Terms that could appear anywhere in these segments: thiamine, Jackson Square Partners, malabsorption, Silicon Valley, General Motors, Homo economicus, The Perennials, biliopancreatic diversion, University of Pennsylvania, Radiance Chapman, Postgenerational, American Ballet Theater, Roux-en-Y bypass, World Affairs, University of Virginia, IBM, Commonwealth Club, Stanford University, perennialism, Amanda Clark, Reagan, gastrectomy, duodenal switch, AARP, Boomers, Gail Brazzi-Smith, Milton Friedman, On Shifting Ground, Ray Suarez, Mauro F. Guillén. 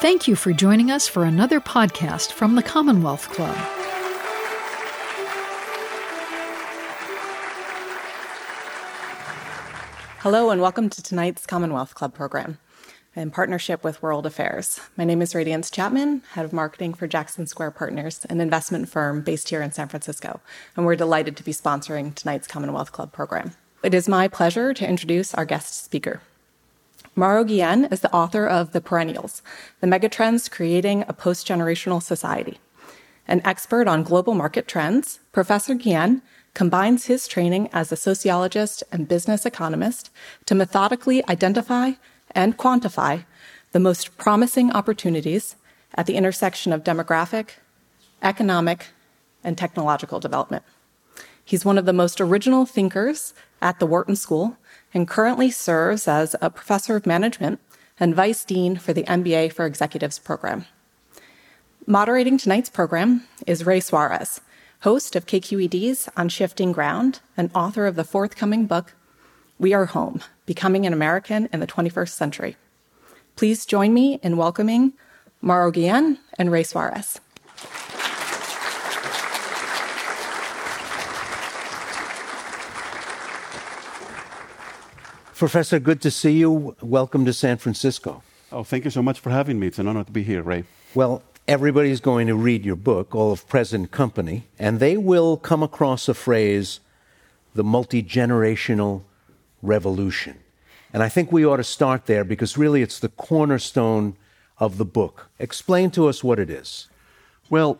Thank you for joining us for another podcast from the Commonwealth Club. Hello and welcome to tonight's Commonwealth Club program in partnership with World Affairs. My name is Radiance Chapman, head of marketing for Jackson Square Partners, an investment firm based here in San Francisco, and we're delighted to be sponsoring tonight's Commonwealth Club program. It is my pleasure to introduce our guest speaker. Mauro Guillén is the author of The Perennials, The Megatrends Creating a Postgenerational Society. An expert on global market trends, Professor Guillén combines his training as a sociologist and business economist to methodically identify and quantify the most promising opportunities at the intersection of demographic, economic, and technological development. He's one of the most original thinkers at the Wharton School and currently serves as a professor of management and vice dean for the MBA for Executives program. Moderating tonight's program is Ray Suarez, host of KQED's On Shifting Ground and author of the forthcoming book, We Are Home: Becoming an American in the 21st Century. Please join me in welcoming Mauro Guillén and Ray Suarez. Professor, good to see you. Welcome to San Francisco. Oh, thank you so much for having me. It's an honor to be here, Ray. Well, everybody's going to read your book, all of present company, and they will come across a phrase, the multi-generational revolution. And I think we ought to start there because really it's the cornerstone of the book. Explain to us what it is. Well,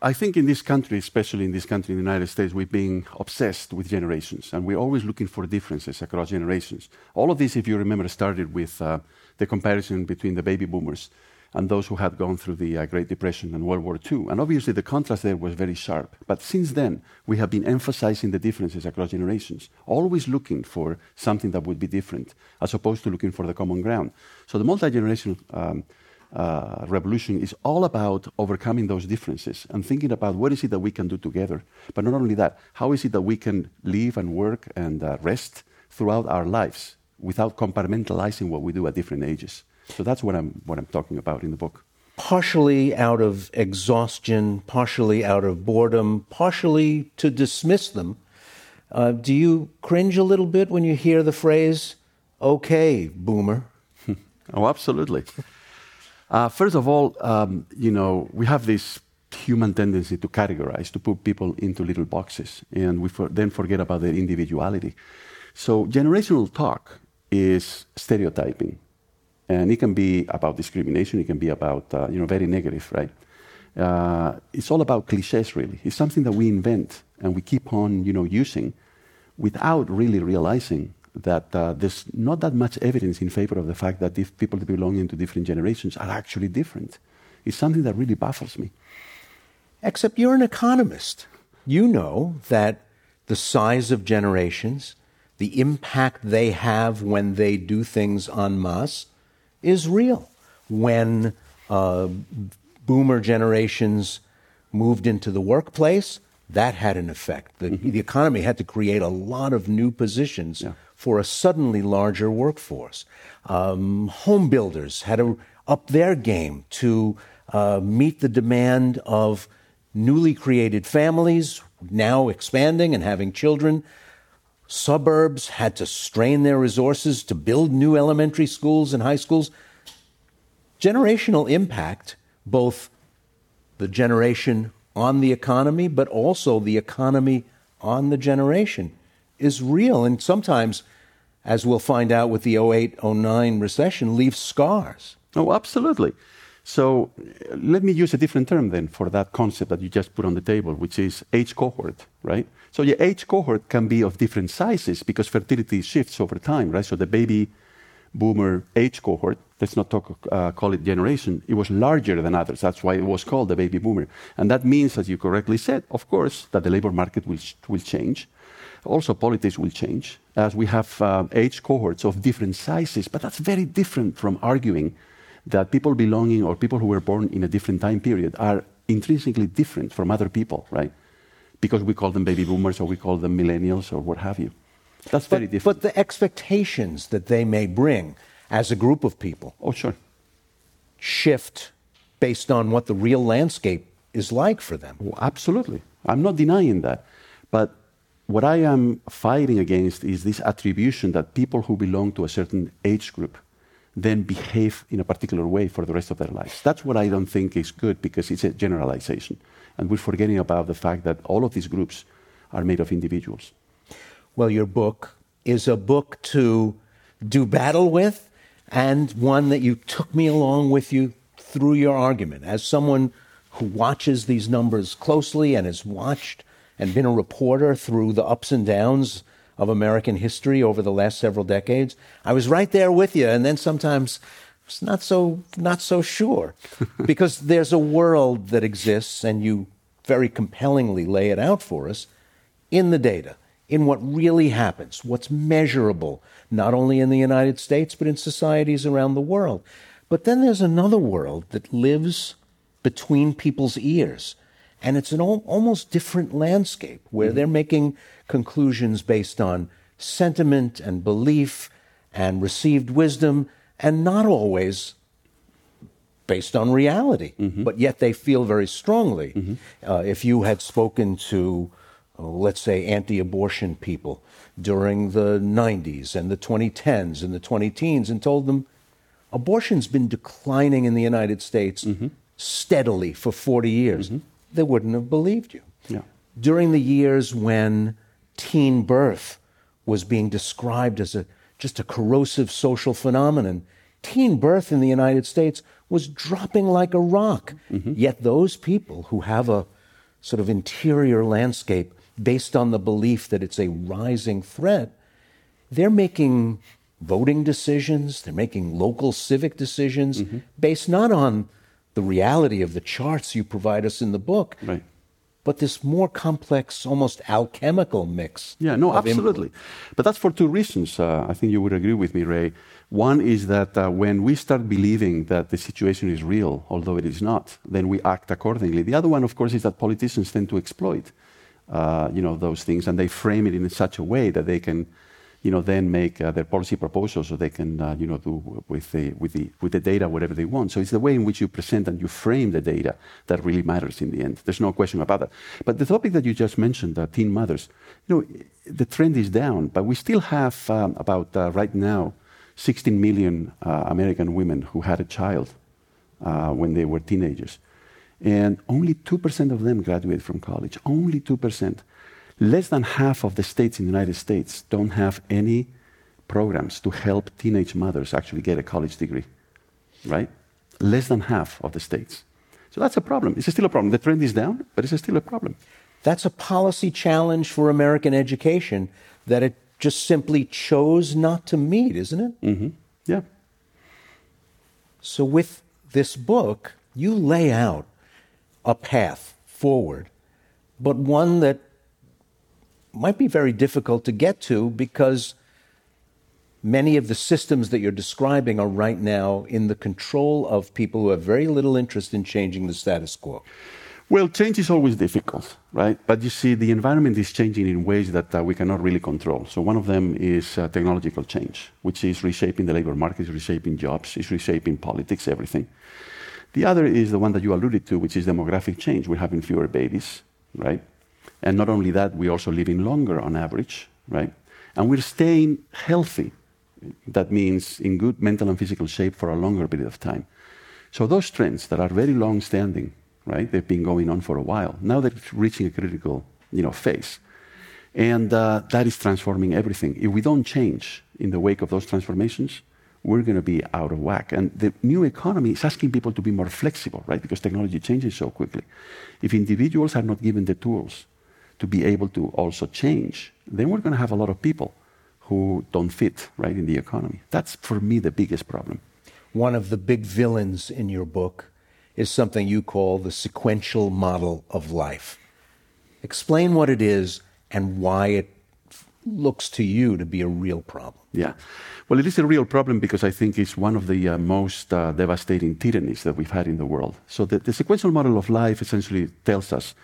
I think in this country, especially in this country, in the United States, we've been obsessed with generations, and we're always looking for differences across generations. All of this, if you remember, started with the comparison between the baby boomers and those who had gone through the Great Depression and World War II. And obviously the contrast there was very sharp. But since then, we have been emphasizing the differences across generations, always looking for something that would be different, as opposed to looking for the common ground. So the multi-generational revolution is all about overcoming those differences and thinking about what is it that we can do together. But not only that, how is it that we can live and work and rest throughout our lives without compartmentalizing what we do at different ages? So that's what I'm talking about in the book. Partially out of exhaustion, partially out of boredom, partially to dismiss them. Do you cringe a little bit when you hear the phrase, okay, boomer? Oh, absolutely. First of all, we have this human tendency to categorize, to put people into little boxes, and we then forget about their individuality. So generational talk is stereotyping. And it can be about discrimination. It can be about, very negative, right? It's all about cliches, really. It's something that we invent and we keep on, using without really realizing that there's not that much evidence in favor of the fact that if people belonging to different generations are actually different. It's something that really baffles me. Except you're an economist. You know that the size of generations, the impact they have when they do things en masse, is real. When boomer generations moved into the workplace, that had an effect. The economy had to create a lot of new positions for a suddenly larger workforce. Home builders had to up their game to meet the demand of newly created families, now expanding and having children. Suburbs had to strain their resources to build new elementary schools and high schools. Generational impact, both the generation on the economy, but also the economy on the generation, is real. And sometimes, as we'll find out with the 2008-2009 recession, leaves scars. Oh, absolutely. So let me use a different term then for that concept that you just put on the table, which is age cohort, right? So your age cohort can be of different sizes because fertility shifts over time, right? So the baby boomer age cohort, let's not call it generation, it was larger than others. That's why it was called the baby boomer. And that means, as you correctly said, of course, that the labor market will change. Also, politics will change as we have age cohorts of different sizes, but that's very different from arguing that people belonging or people who were born in a different time period are intrinsically different from other people, right? Because we call them baby boomers or we call them millennials or what have you. That's very different. But the expectations that they may bring as a group of people. Oh, sure. shift based on what the real landscape is like for them. Well, absolutely. I'm not denying that. But what I am fighting against is this attribution that people who belong to a certain age group then behave in a particular way for the rest of their lives. That's what I don't think is good, because it's a generalization. And we're forgetting about the fact that all of these groups are made of individuals. Well, your book is a book to do battle with, and one that you took me along with you through your argument. As someone who watches these numbers closely and has watched and been a reporter through the ups and downs of American history over the last several decades, I was right there with you, and then sometimes it's not so sure, because there's a world that exists, and you very compellingly lay it out for us in the data, in what really happens, what's measurable, not only in the United States, but in societies around the world. But then there's another world that lives between people's ears, and it's an almost different landscape where mm-hmm. they're making conclusions based on sentiment and belief and received wisdom, and not always based on reality, mm-hmm. but yet they feel very strongly. Mm-hmm. If you had spoken to, let's say, anti-abortion people during the 90s and the 2010s and the 20-teens and told them, abortion's been declining in the United States mm-hmm. steadily for 40 years, mm-hmm. they wouldn't have believed you. Yeah. During the years when teen birth was being described as just a corrosive social phenomenon, teen birth in the United States was dropping like a rock. Mm-hmm. Yet those people who have a sort of interior landscape based on the belief that it's a rising threat, they're making voting decisions, they're making local civic decisions mm-hmm. based not on the reality of the charts you provide us in the book, right. but this more complex, almost alchemical mix. Yeah, no, absolutely. But that's for two reasons. I think you would agree with me, Ray. One is that when we start believing that the situation is real, although it is not, then we act accordingly. The other one, of course, is that politicians tend to exploit those things, and they frame it in such a way that they can then make their policy proposals, so they can do with the data whatever they want. So it's the way in which you present and you frame the data that really matters in the end. There's no question about that. But the topic that you just mentioned, teen mothers, the trend is down, but we still have right now 16 million American women who had a child when they were teenagers. And only 2% of them graduate from college, only 2%. Less than half of the states in the United States don't have any programs to help teenage mothers actually get a college degree, right? Less than half of the states. So that's a problem. It's still a problem. The trend is down, but it's still a problem. That's a policy challenge for American education that it just simply chose not to meet, isn't it? Mm-hmm. Yeah. So with this book, you lay out a path forward, but one that might be very difficult to get to, because many of the systems that you're describing are right now in the control of people who have very little interest in changing the status quo. Well, change is always difficult, right? But you see, the environment is changing in ways that we cannot really control. So one of them is technological change, which is reshaping the labor market, is reshaping jobs, is reshaping politics, everything. The other is the one that you alluded to, which is demographic change. We're having fewer babies, right? And not only that, we're also living longer on average, right? And we're staying healthy. That means in good mental and physical shape for a longer period of time. So those trends that are very long-standing, right? They've been going on for a while. Now they're reaching a critical, phase. And that is transforming everything. If we don't change in the wake of those transformations, we're going to be out of whack. And the new economy is asking people to be more flexible, right? Because technology changes so quickly. If individuals are not given the tools to be able to also change, then we're going to have a lot of people who don't fit right in the economy. That's, for me, the biggest problem. One of the big villains in your book is something you call the sequential model of life. Explain what it is and why it looks to you to be a real problem. Yeah. Well, it is a real problem because I think it's one of the most devastating tyrannies that we've had in the world. So the sequential model of life essentially tells us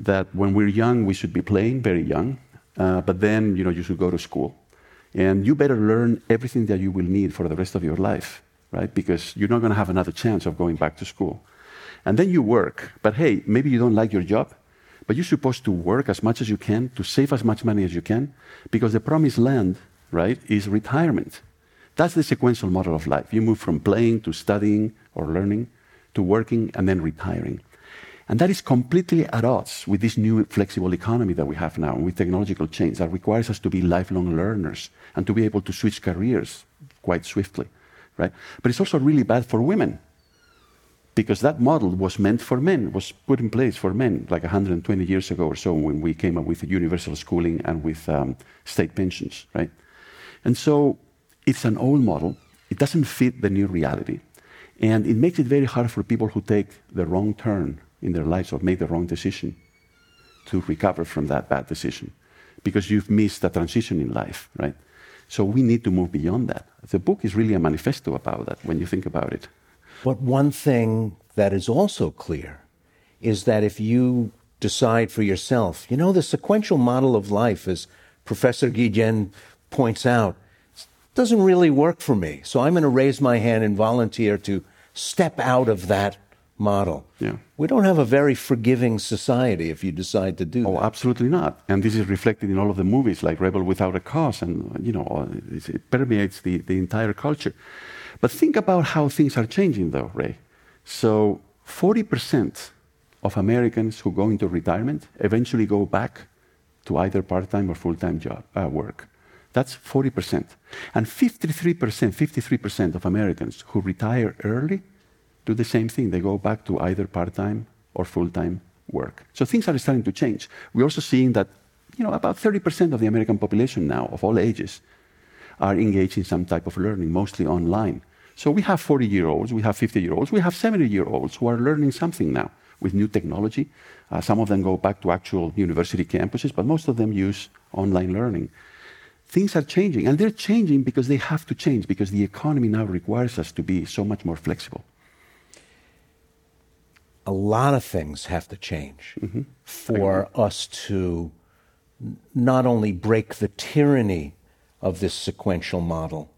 that when we're young, we should be playing, very young, but then you should go to school. And you better learn everything that you will need for the rest of your life right? Because you're not going to have another chance of going back to school. And then you work. But hey, maybe you don't like your job, but you're supposed to work as much as you can to save as much money as you can, because the promised land, right, is retirement. That's the sequential model of life. You move from playing to studying or learning to working and then retiring. And that is completely at odds with this new flexible economy that we have now, with technological change that requires us to be lifelong learners and to be able to switch careers quite swiftly, right? But it's also really bad for women, because that model was meant for men, was put in place for men like 120 years ago or so, when we came up with universal schooling and with state pensions, right? And so it's an old model. It doesn't fit the new reality. And it makes it very hard for people who take the wrong turn in their lives or make the wrong decision to recover from that bad decision, because you've missed a transition in life, right? So we need to move beyond that. The book is really a manifesto about that when you think about it. But one thing that is also clear is that if you decide for yourself, you know, the sequential model of life, as Professor Guillén points out, doesn't really work for me. So I'm going to raise my hand and volunteer to step out of that model. Yeah. We don't have a very forgiving society if you decide to do that. Oh, absolutely not. And this is reflected in all of the movies, like Rebel Without a Cause, and, you know, it permeates the entire culture. But think about how things are changing, though, Ray. So 40% of Americans who go into retirement eventually go back to either part-time or full-time job work. That's 40%. And 53% of Americans who retire early do the same thing. They go back to either part-time or full-time work. So things are starting to change. We're also seeing that, you know, about 30% of the American population now, of all ages, are engaged in some type of learning, mostly online. So we have 40-year-olds, we have 50-year-olds, we have 70-year-olds who are learning something now with new technology. Some of them go back to actual university campuses, but most of them use online learning. Things are changing, and they're changing because they have to change, because the economy now requires us to be so much more flexible. A lot of things have to change for us to not only break the tyranny of this sequential model,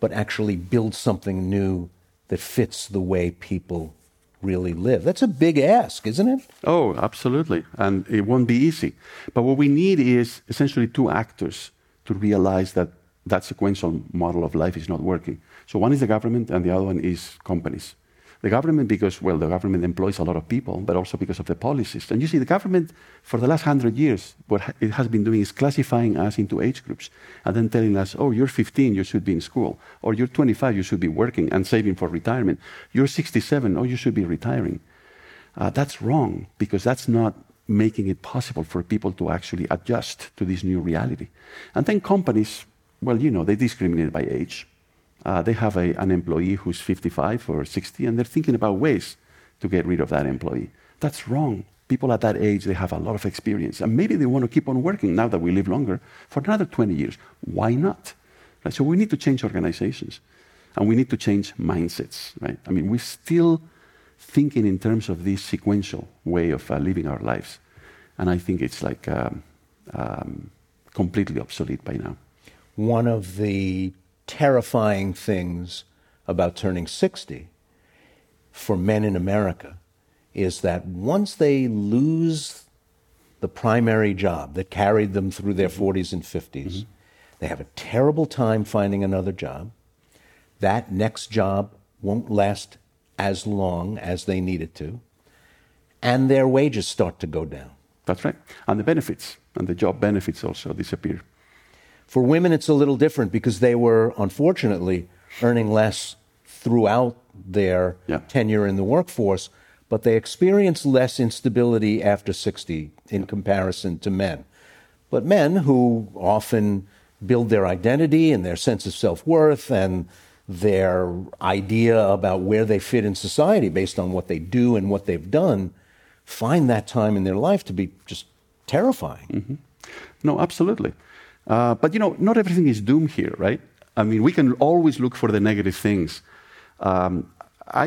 but actually build something new that fits the way people really live. That's a big ask, isn't it? Oh, absolutely. And it won't be easy. But what we need is essentially two actors to realize that that sequential model of life is not working. So one is the government and the other one is companies. The government because, well, the government employs a lot of people, but also because of the policies. And you see, the government, for the last 100 years, what it has been doing is classifying us into age groups and then telling us, oh, you're 15, you should be in school. Or you're 25, you should be working and saving for retirement. You're 67, oh, you should be retiring. That's wrong, because that's not making it possible for people to actually adjust to this new reality. And then companies, well, you know, they discriminate by age. They have an employee who's 55 or 60, and they're thinking about ways to get rid of that employee. That's wrong. People at that age, they have a lot of experience. And maybe they want to keep on working now that we live longer for another 20 years. Why not? Right? So we need to change organizations, and we need to change mindsets. Right? I mean, we're still thinking in terms of this sequential way of living our lives. And I think it's like completely obsolete by now. One of the terrifying things about turning 60 for men in America is that once they lose the primary job that carried them through their 40s and 50s, they have a terrible time finding another job. That next job won't last as long as they need it to, and their wages start to go down. That's right. And the benefits, and the job benefits also disappear. For women, it's a little different because they were, unfortunately, earning less throughout their tenure in the workforce, but they experienced less instability after 60 in comparison to men. But men, who often build their identity and their sense of self-worth and their idea about where they fit in society based on what they do and what they've done, find that time in their life to be just terrifying. No, absolutely. But, you know, not everything is doom here, right? I mean, we can always look for the negative things. I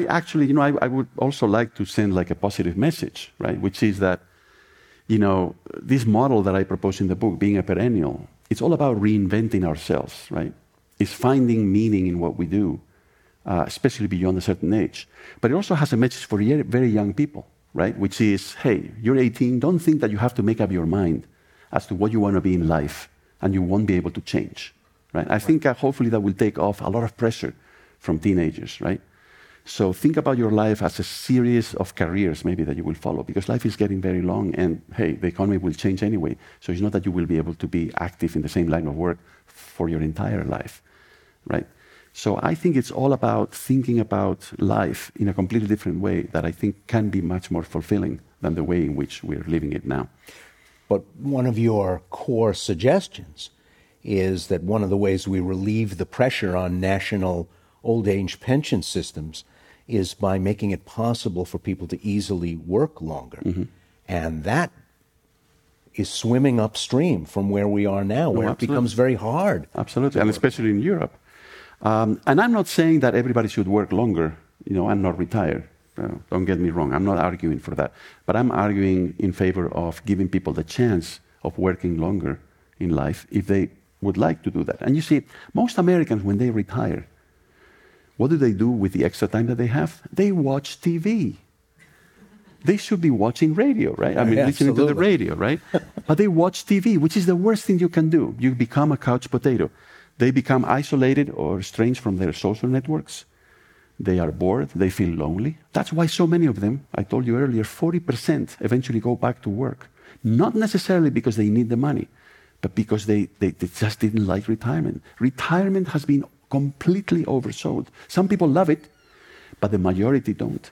actually, you know, I would also like to send like a positive message, right? Which is that, you know, this model that I propose in the book, being a perennial, it's all about reinventing ourselves, right? It's finding meaning in what we do especially beyond a certain age. But it also has a message for very young people, right? Which is, hey, you're 18, don't think that you have to make up your mind as to what you want to be in life, and you won't be able to change, right? I think hopefully that will take off a lot of pressure from teenagers, right? So think about your life as a series of careers maybe that you will follow, because life is getting very long, and hey, the economy will change anyway. So it's not that you will be able to be active in the same line of work for your entire life, right? So I think it's all about thinking about life in a completely different way that I think can be much more fulfilling than the way in which we're living it now. But one of your core suggestions is that one of the ways we relieve the pressure on national old age pension systems is by making it possible for people to easily work longer. Mm-hmm. And that is swimming upstream from where we are now, where it becomes very hard. Absolutely, and especially in Europe. And I'm not saying that everybody should work longer, you know, and not retire. Don't get me wrong, I'm not arguing for that. But I'm arguing in favor of giving people the chance of working longer in life if they would like to do that. And you see, most Americans, when they retire, what do they do with the extra time that they have? They watch TV. They should be watching radio, right? I mean, listening to the radio, right? But they watch TV, which is the worst thing you can do. You become a couch potato. They become isolated or estranged from their social networks. They are bored. They feel lonely. That's why so many of them, I told you earlier, 40% eventually go back to work. Not necessarily because they need the money, but because they just didn't like retirement. Retirement has been completely oversold. Some people love it, but the majority don't.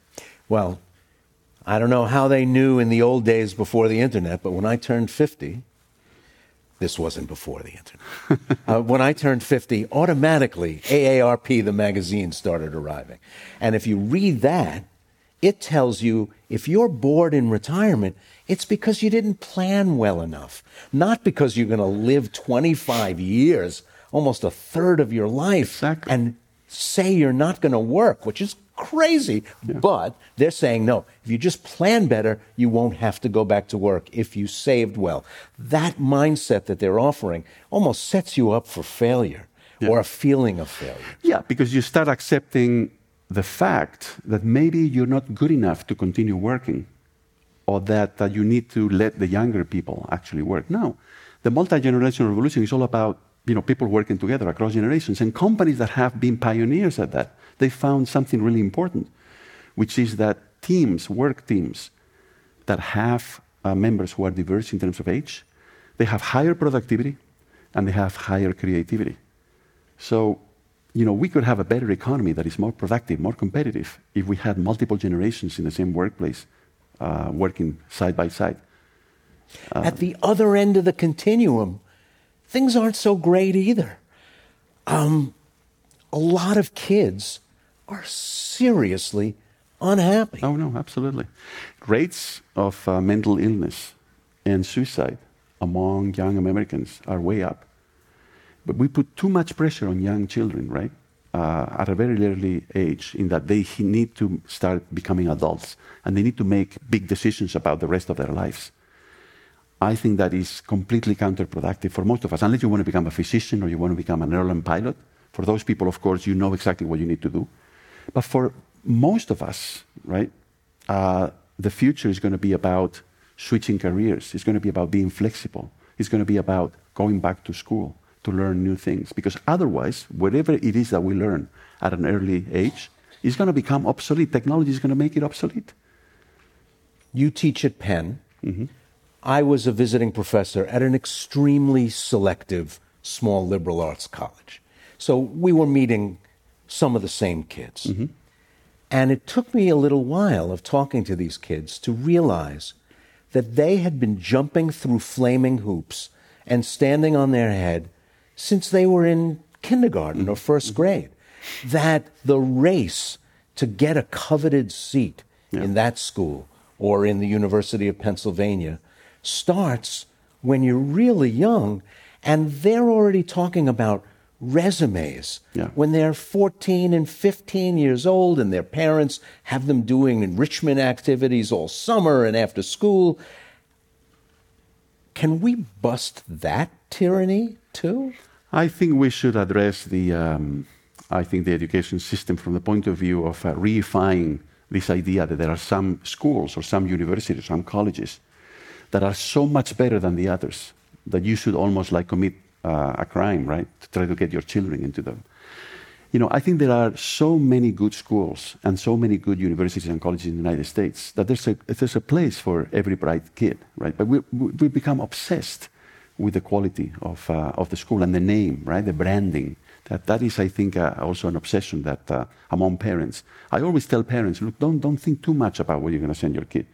Well, I don't know how they knew in the old days before the internet, but when I turned 50... This wasn't before the internet. When I turned 50, automatically, AARP, the magazine, started arriving. And if you read that, it tells you if you're bored in retirement, it's because you didn't plan well enough, not because you're going to live 25 years, almost a third of your life, exactly, and say you're not going to work, which is crazy. Yeah. But they're saying, no, if you just plan better, you won't have to go back to work if you saved well. That mindset that they're offering almost sets you up for failure, yeah, or a feeling of failure. Yeah, because you start accepting the fact that maybe you're not good enough to continue working, or that you need to let the younger people actually work. No, the multi-generational revolution is all about, you know, people working together across generations, and companies that have been pioneers at that, they found something really important, which is that teams, work teams, that have members who are diverse in terms of age, they have higher productivity and they have higher creativity. So, you know, we could have a better economy that is more productive, more competitive, if we had multiple generations in the same workplace working side by side. At the other end of the continuum, things aren't so great either. A lot of kids are seriously unhappy. Oh, no, absolutely. Rates of mental illness and suicide among young Americans are way up. But we put too much pressure on young children, right, at a very early age, in that they need to start becoming adults and they need to make big decisions about the rest of their lives. I think that is completely counterproductive for most of us, unless you want to become a physician or you want to become an airline pilot. For those people, of course, you know exactly what you need to do. But for most of us, right, the future is going to be about switching careers. It's going to be about being flexible. It's going to be about going back to school to learn new things. Because otherwise, whatever it is that we learn at an early age is going to become obsolete. Technology is going to make it obsolete. You teach at Penn. Mm-hmm. I was a visiting professor at an extremely selective small liberal arts college. So we were meeting some of the same kids. Mm-hmm. And it took me a little while of talking to these kids to realize that they had been jumping through flaming hoops and standing on their head since they were in kindergarten, mm-hmm, or first grade, that the race to get a coveted seat, yeah, in that school or in the University of Pennsylvania starts when you're really young, and they're already talking about resumes, yeah, when they're 14 and 15 years old, and their parents have them doing enrichment activities all summer and after school. Can we bust that tyranny too? I think we should address I think, the education system from the point of view of reifying this idea that there are some schools or some universities, some colleges that are so much better than the others that you should almost like commit a crime, right, to try to get your children into them. You know, I think there are so many good schools and so many good universities and colleges in the United States that there's a place for every bright kid, right? But we become obsessed with the quality of the school and the name, right, the branding. That is, I think, also an obsession that among parents. I always tell parents, look, don't think too much about what you're going to send your kid.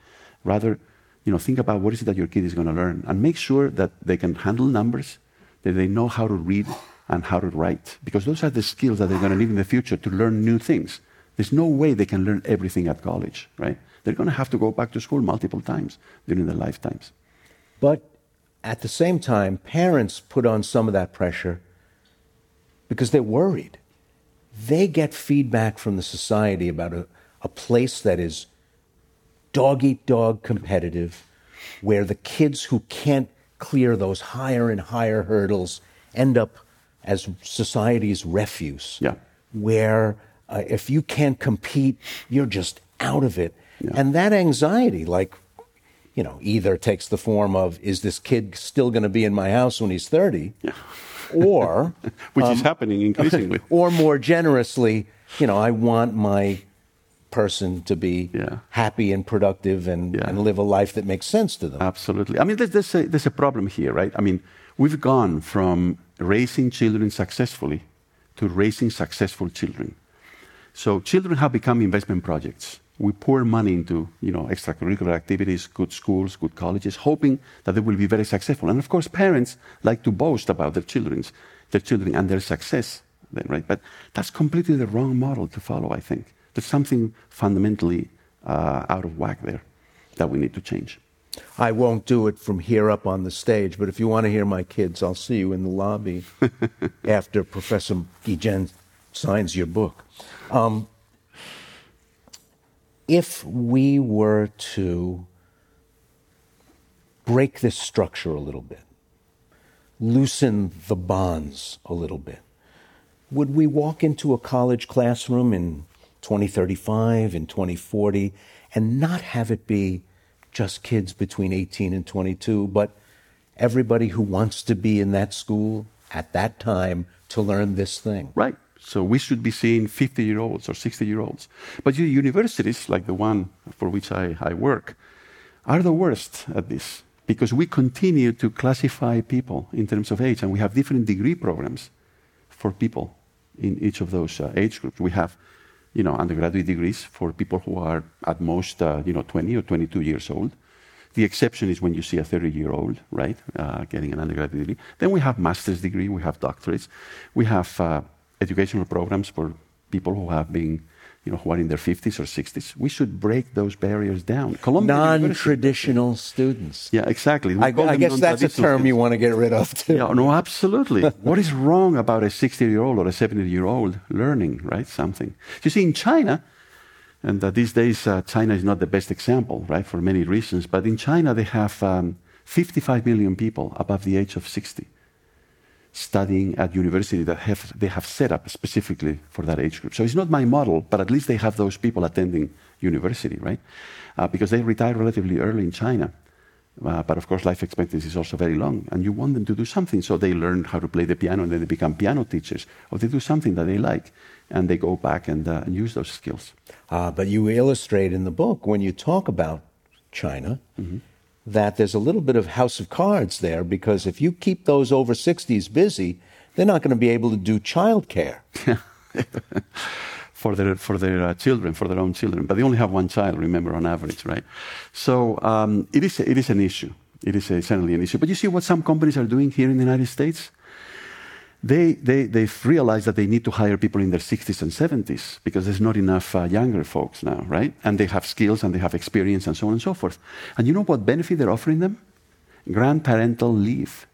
Rather, you know, think about what is it that your kid is going to learn and make sure that they can handle numbers, that they know how to read and how to write, because those are the skills that they're going to need in the future to learn new things. There's no way they can learn everything at college, right? They're going to have to go back to school multiple times during their lifetimes. But at the same time, parents put on some of that pressure because they're worried. They get feedback from the society about a place that is dog-eat-dog competitive, where the kids who can't clear those higher and higher hurdles end up as society's refuse, yeah, where if you can't compete, you're just out of it. Yeah. And that anxiety, like, you know, either takes the form of, is this kid still going to be in my house when he's 30? Yeah. Or... which is happening increasingly. Or more generously, you know, I want my person to be happy and productive and live a life that makes sense to them. Absolutely. I mean, there's a problem here, right? I mean, we've gone from raising children successfully to raising successful children. So children have become investment projects. We pour money into, you know, extracurricular activities, good schools, good colleges, hoping that they will be very successful. And of course, parents like to boast about their children and their success, then, right? But that's completely the wrong model to follow, I think. There's something fundamentally out of whack there that we need to change. I won't do it from here up on the stage, but if you want to hear my kids, I'll see you in the lobby after Professor Guillén signs your book. If we were to break this structure a little bit, loosen the bonds a little bit, would we walk into a college classroom in 2035, in 2040, and not have it be just kids between 18 and 22, but everybody who wants to be in that school at that time to learn this thing? Right. So we should be seeing 50-year-olds or 60-year-olds. But universities, like the one for which I work, are the worst at this, because we continue to classify people in terms of age, and we have different degree programs for people in each of those age groups. We have, you know, undergraduate degrees for people who are at most, 20 or 22 years old. The exception is when you see a 30-year-old, right, getting an undergraduate degree. Then we have master's degree, we have doctorates, we have educational programs for people who have been, you know, who are in their 50s or 60s. We should break those barriers down. Non-traditional students. Yeah, exactly. I guess that's a term you want to get rid of, too. Yeah, no, absolutely. What is wrong about a 60-year-old or a 70-year-old learning, right, something? You see, in China, and these days China is not the best example, right, for many reasons, but in China they have 55 million people above the age of 60 studying at university that they have set up specifically for that age group. So it's not my model, but at least they have those people attending university, right? Because they retire relatively early in China. But of course, life expectancy is also very long, and you want them to do something. So they learn how to play the piano, and then they become piano teachers, or they do something that they like, and they go back and use those skills. But you illustrate in the book, when you talk about China, mm-hmm, that there's a little bit of house of cards there, because if you keep those over 60s busy, they're not going to be able to do childcare. for their own children. But they only have one child, remember, on average, right? So it is an issue. It is certainly an issue. But you see what some companies are doing here in the United States? They've realized that they need to hire people in their 60s and 70s because there's not enough younger folks now, right? And they have skills and they have experience and so on and so forth. And you know what benefit they're offering them? Grandparental leave,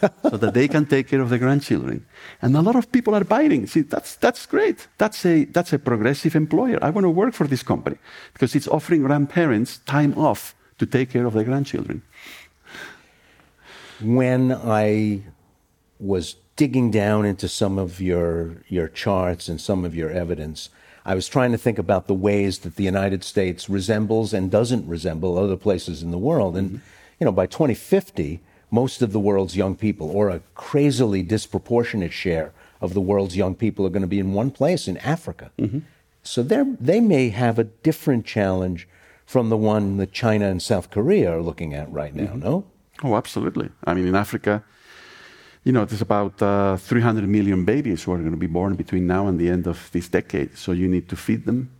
so that they can take care of their grandchildren. And a lot of people are biting. See, that's great. That's a progressive employer. I want to work for this company because it's offering grandparents time off to take care of their grandchildren. When I was digging down into some of your charts and some of your evidence, I was trying to think about the ways that the United States resembles and doesn't resemble other places in the world. And, you know, by 2050, most of the world's young people, or a crazily disproportionate share of the world's young people, are going to be in one place, in Africa. Mm-hmm. So they may have a different challenge from the one that China and South Korea are looking at right now, mm-hmm. no? Oh, absolutely. I mean, in Africa, you know, there's about 300 million babies who are going to be born between now and the end of this decade. So you need to feed them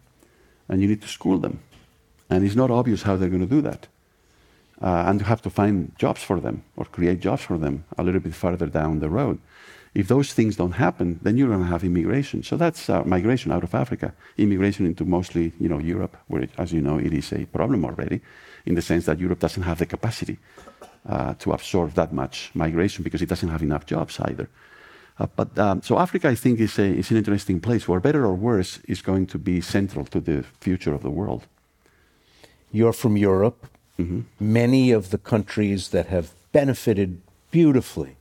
and you need to school them. And it's not obvious how they're going to do that. And you have to find jobs for them or create jobs for them a little bit farther down the road. If those things don't happen, then you're going to have immigration. So that's migration out of Africa, immigration into mostly, you know, Europe, where, as you know, it is a problem already, in the sense that Europe doesn't have the capacity to absorb that much migration because it doesn't have enough jobs either. So Africa, I think, is an interesting place where, better or worse, is going to be central to the future of the world. You're from Europe. Mm-hmm. Many of the countries that have benefited beautifully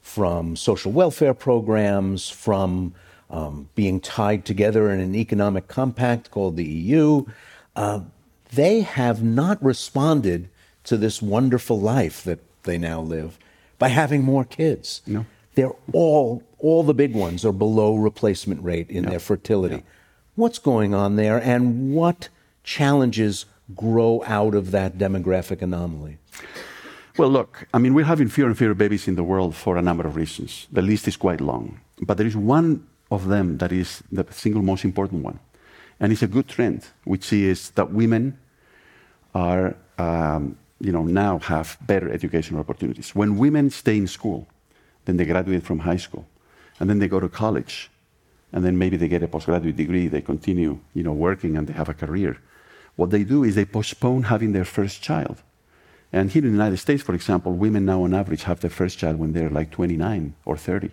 from social welfare programs, from being tied together in an economic compact called the EU, they have not responded to this wonderful life that they now live by having more kids. No. They're all the big ones are below replacement rate in their fertility. No. What's going on there, and what challenges grow out of that demographic anomaly? Well, look, I mean, we're having fewer and fewer babies in the world for a number of reasons. The list is quite long. But there is one of them that is the single most important one. And it's a good trend, which is that women are, now have better educational opportunities. When women stay in school, then they graduate from high school, and then they go to college, and then maybe they get a postgraduate degree, they continue, you know, working, and they have a career. What they do is they postpone having their first child. And here in the United States, for example, women now on average have their first child when they're like 29 or 30.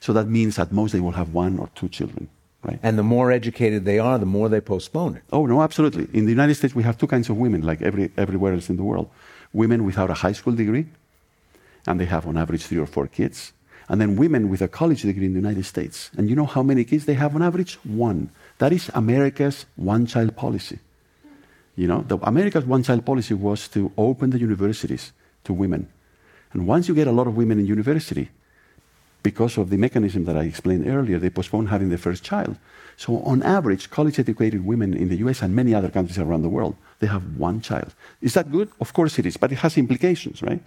So that means at most they will have one or two children, right? And the more educated they are, the more they postpone it. Oh, no, absolutely. In the United States, we have two kinds of women, like everywhere else in the world. Women without a high school degree, and they have on average 3 or 4 kids. And then women with a college degree in the United States. And you know how many kids they have on average? 1. That is America's one-child policy. You know, the America's one-child policy was to open the universities to women. And once you get a lot of women in university, because of the mechanism that I explained earlier, they postpone having their first child. So on average, college-educated women in the U.S. and many other countries around the world, they have one child. Is that good? Of course it is, but it has implications, right?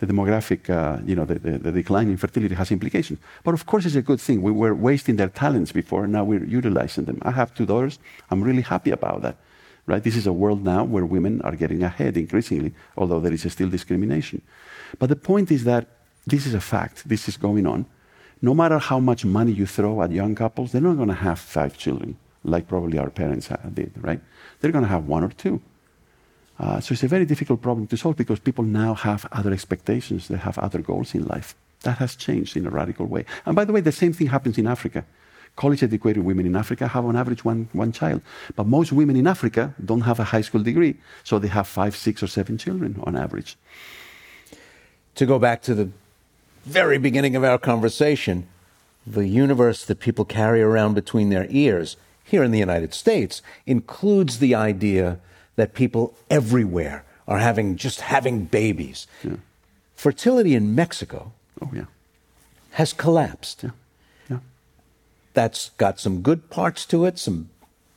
The demographic, the decline in fertility has implications. But of course it's a good thing. We were wasting their talents before, now we're utilizing them. I have 2 daughters. I'm really happy about that. Right? This is a world now where women are getting ahead increasingly, although there is still discrimination. But the point is that this is a fact. This is going on. No matter how much money you throw at young couples, they're not going to have 5 children, like probably our parents did, right? They're going to have 1 or 2. So it's a very difficult problem to solve because people now have other expectations. They have other goals in life. That has changed in a radical way. And by the way, the same thing happens in Africa. College-educated women in Africa have on average one child. But most women in Africa don't have a high school degree, so they have 5, 6, or 7 children on average. To go back to the very beginning of our conversation, the universe that people carry around between their ears here in the United States includes the idea that people everywhere are having babies. Yeah. Fertility in Mexico has collapsed. Yeah. That's got some good parts to it, some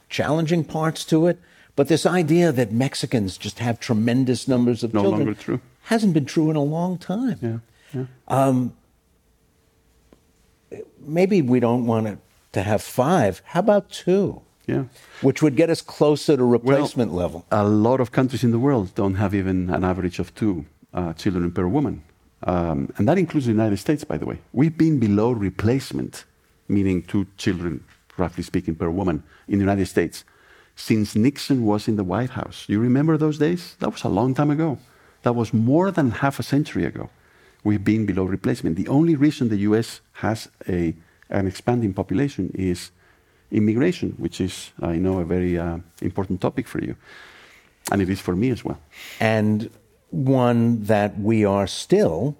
challenging parts to it. But this idea that Mexicans just have tremendous numbers of children no longer true. Hasn't been true in a long time. Yeah. Maybe we don't want to have 5. How about 2? Yeah. Which would get us closer to replacement level. A lot of countries in the world don't have even an average of 2 children per woman. And that includes the United States, by the way. We've been below replacement, meaning 2 children, roughly speaking, per woman in the United States, since Nixon was in the White House. You remember those days? That was a long time ago. That was more than half a century ago. We've been below replacement. The only reason the U.S. has an expanding population is immigration, which is, I know, a very important topic for you. And it is for me as well. And one that we are still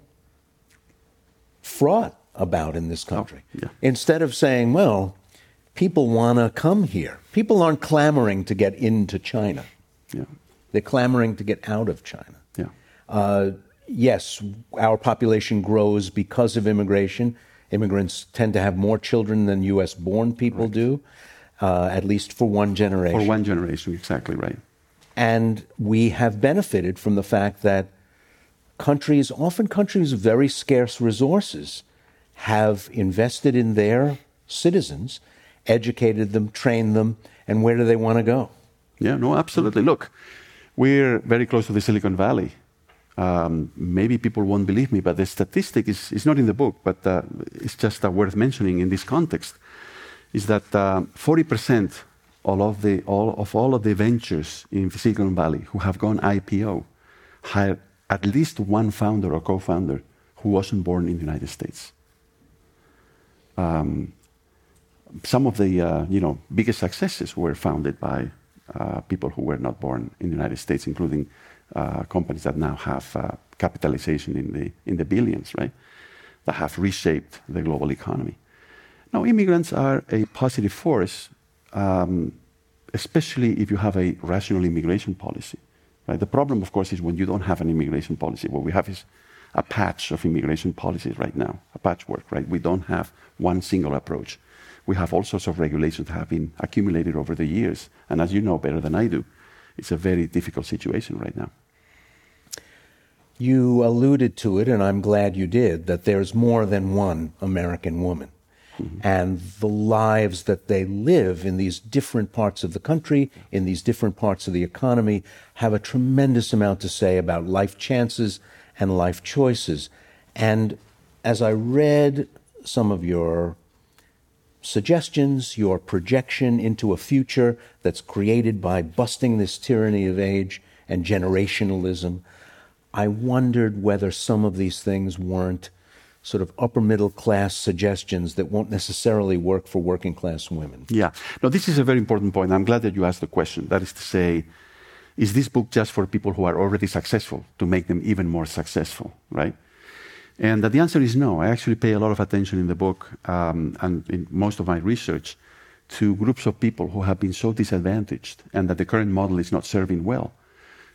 fraught about in this country. Oh, yeah. Instead of saying, well, people want to come here. People aren't clamoring to get into China. Yeah. They're clamoring to get out of China. Yeah. Yes, our population grows because of immigration. Immigrants tend to have more children than U.S.-born people right. do, at least for one generation. For one generation, exactly right. And we have benefited from the fact that countries, often countries with very scarce resources, have invested in their citizens, educated them, trained them, and where do they want to go? Yeah, no, absolutely. Look, we're very close to the Silicon Valley. Maybe people won't believe me, but the statistic is not in the book, but it's just worth mentioning in this context, is that 40% all of the ventures in the Silicon Valley who have gone IPO hired at least one founder or co-founder who wasn't born in the United States. Some of the biggest successes were founded by people who were not born in the United States, including companies that now have capitalization in the billions, right? That have reshaped the global economy. Now, immigrants are a positive force, especially if you have a rational immigration policy. Right? The problem, of course, is when you don't have an immigration policy. What we have is a patch of immigration policies right now, a patchwork, right? We don't have one single approach. We have all sorts of regulations that have been accumulated over the years. And as you know better than I do, it's a very difficult situation right now. You alluded to it, and I'm glad you did, that there's more than one American woman. Mm-hmm. And the lives that they live in these different parts of the country, in these different parts of the economy, have a tremendous amount to say about life chances and life choices. And as I read some of your suggestions, your projection into a future that's created by busting this tyranny of age and generationalism, I wondered whether some of these things weren't sort of upper-middle-class suggestions that won't necessarily work for working-class women. Yeah. No, this is a very important point. I'm glad that you asked the question. That is to say, is this book just for people who are already successful to make them even more successful, right? And the answer is no. I actually pay a lot of attention in the book and in most of my research to groups of people who have been so disadvantaged and that the current model is not serving well.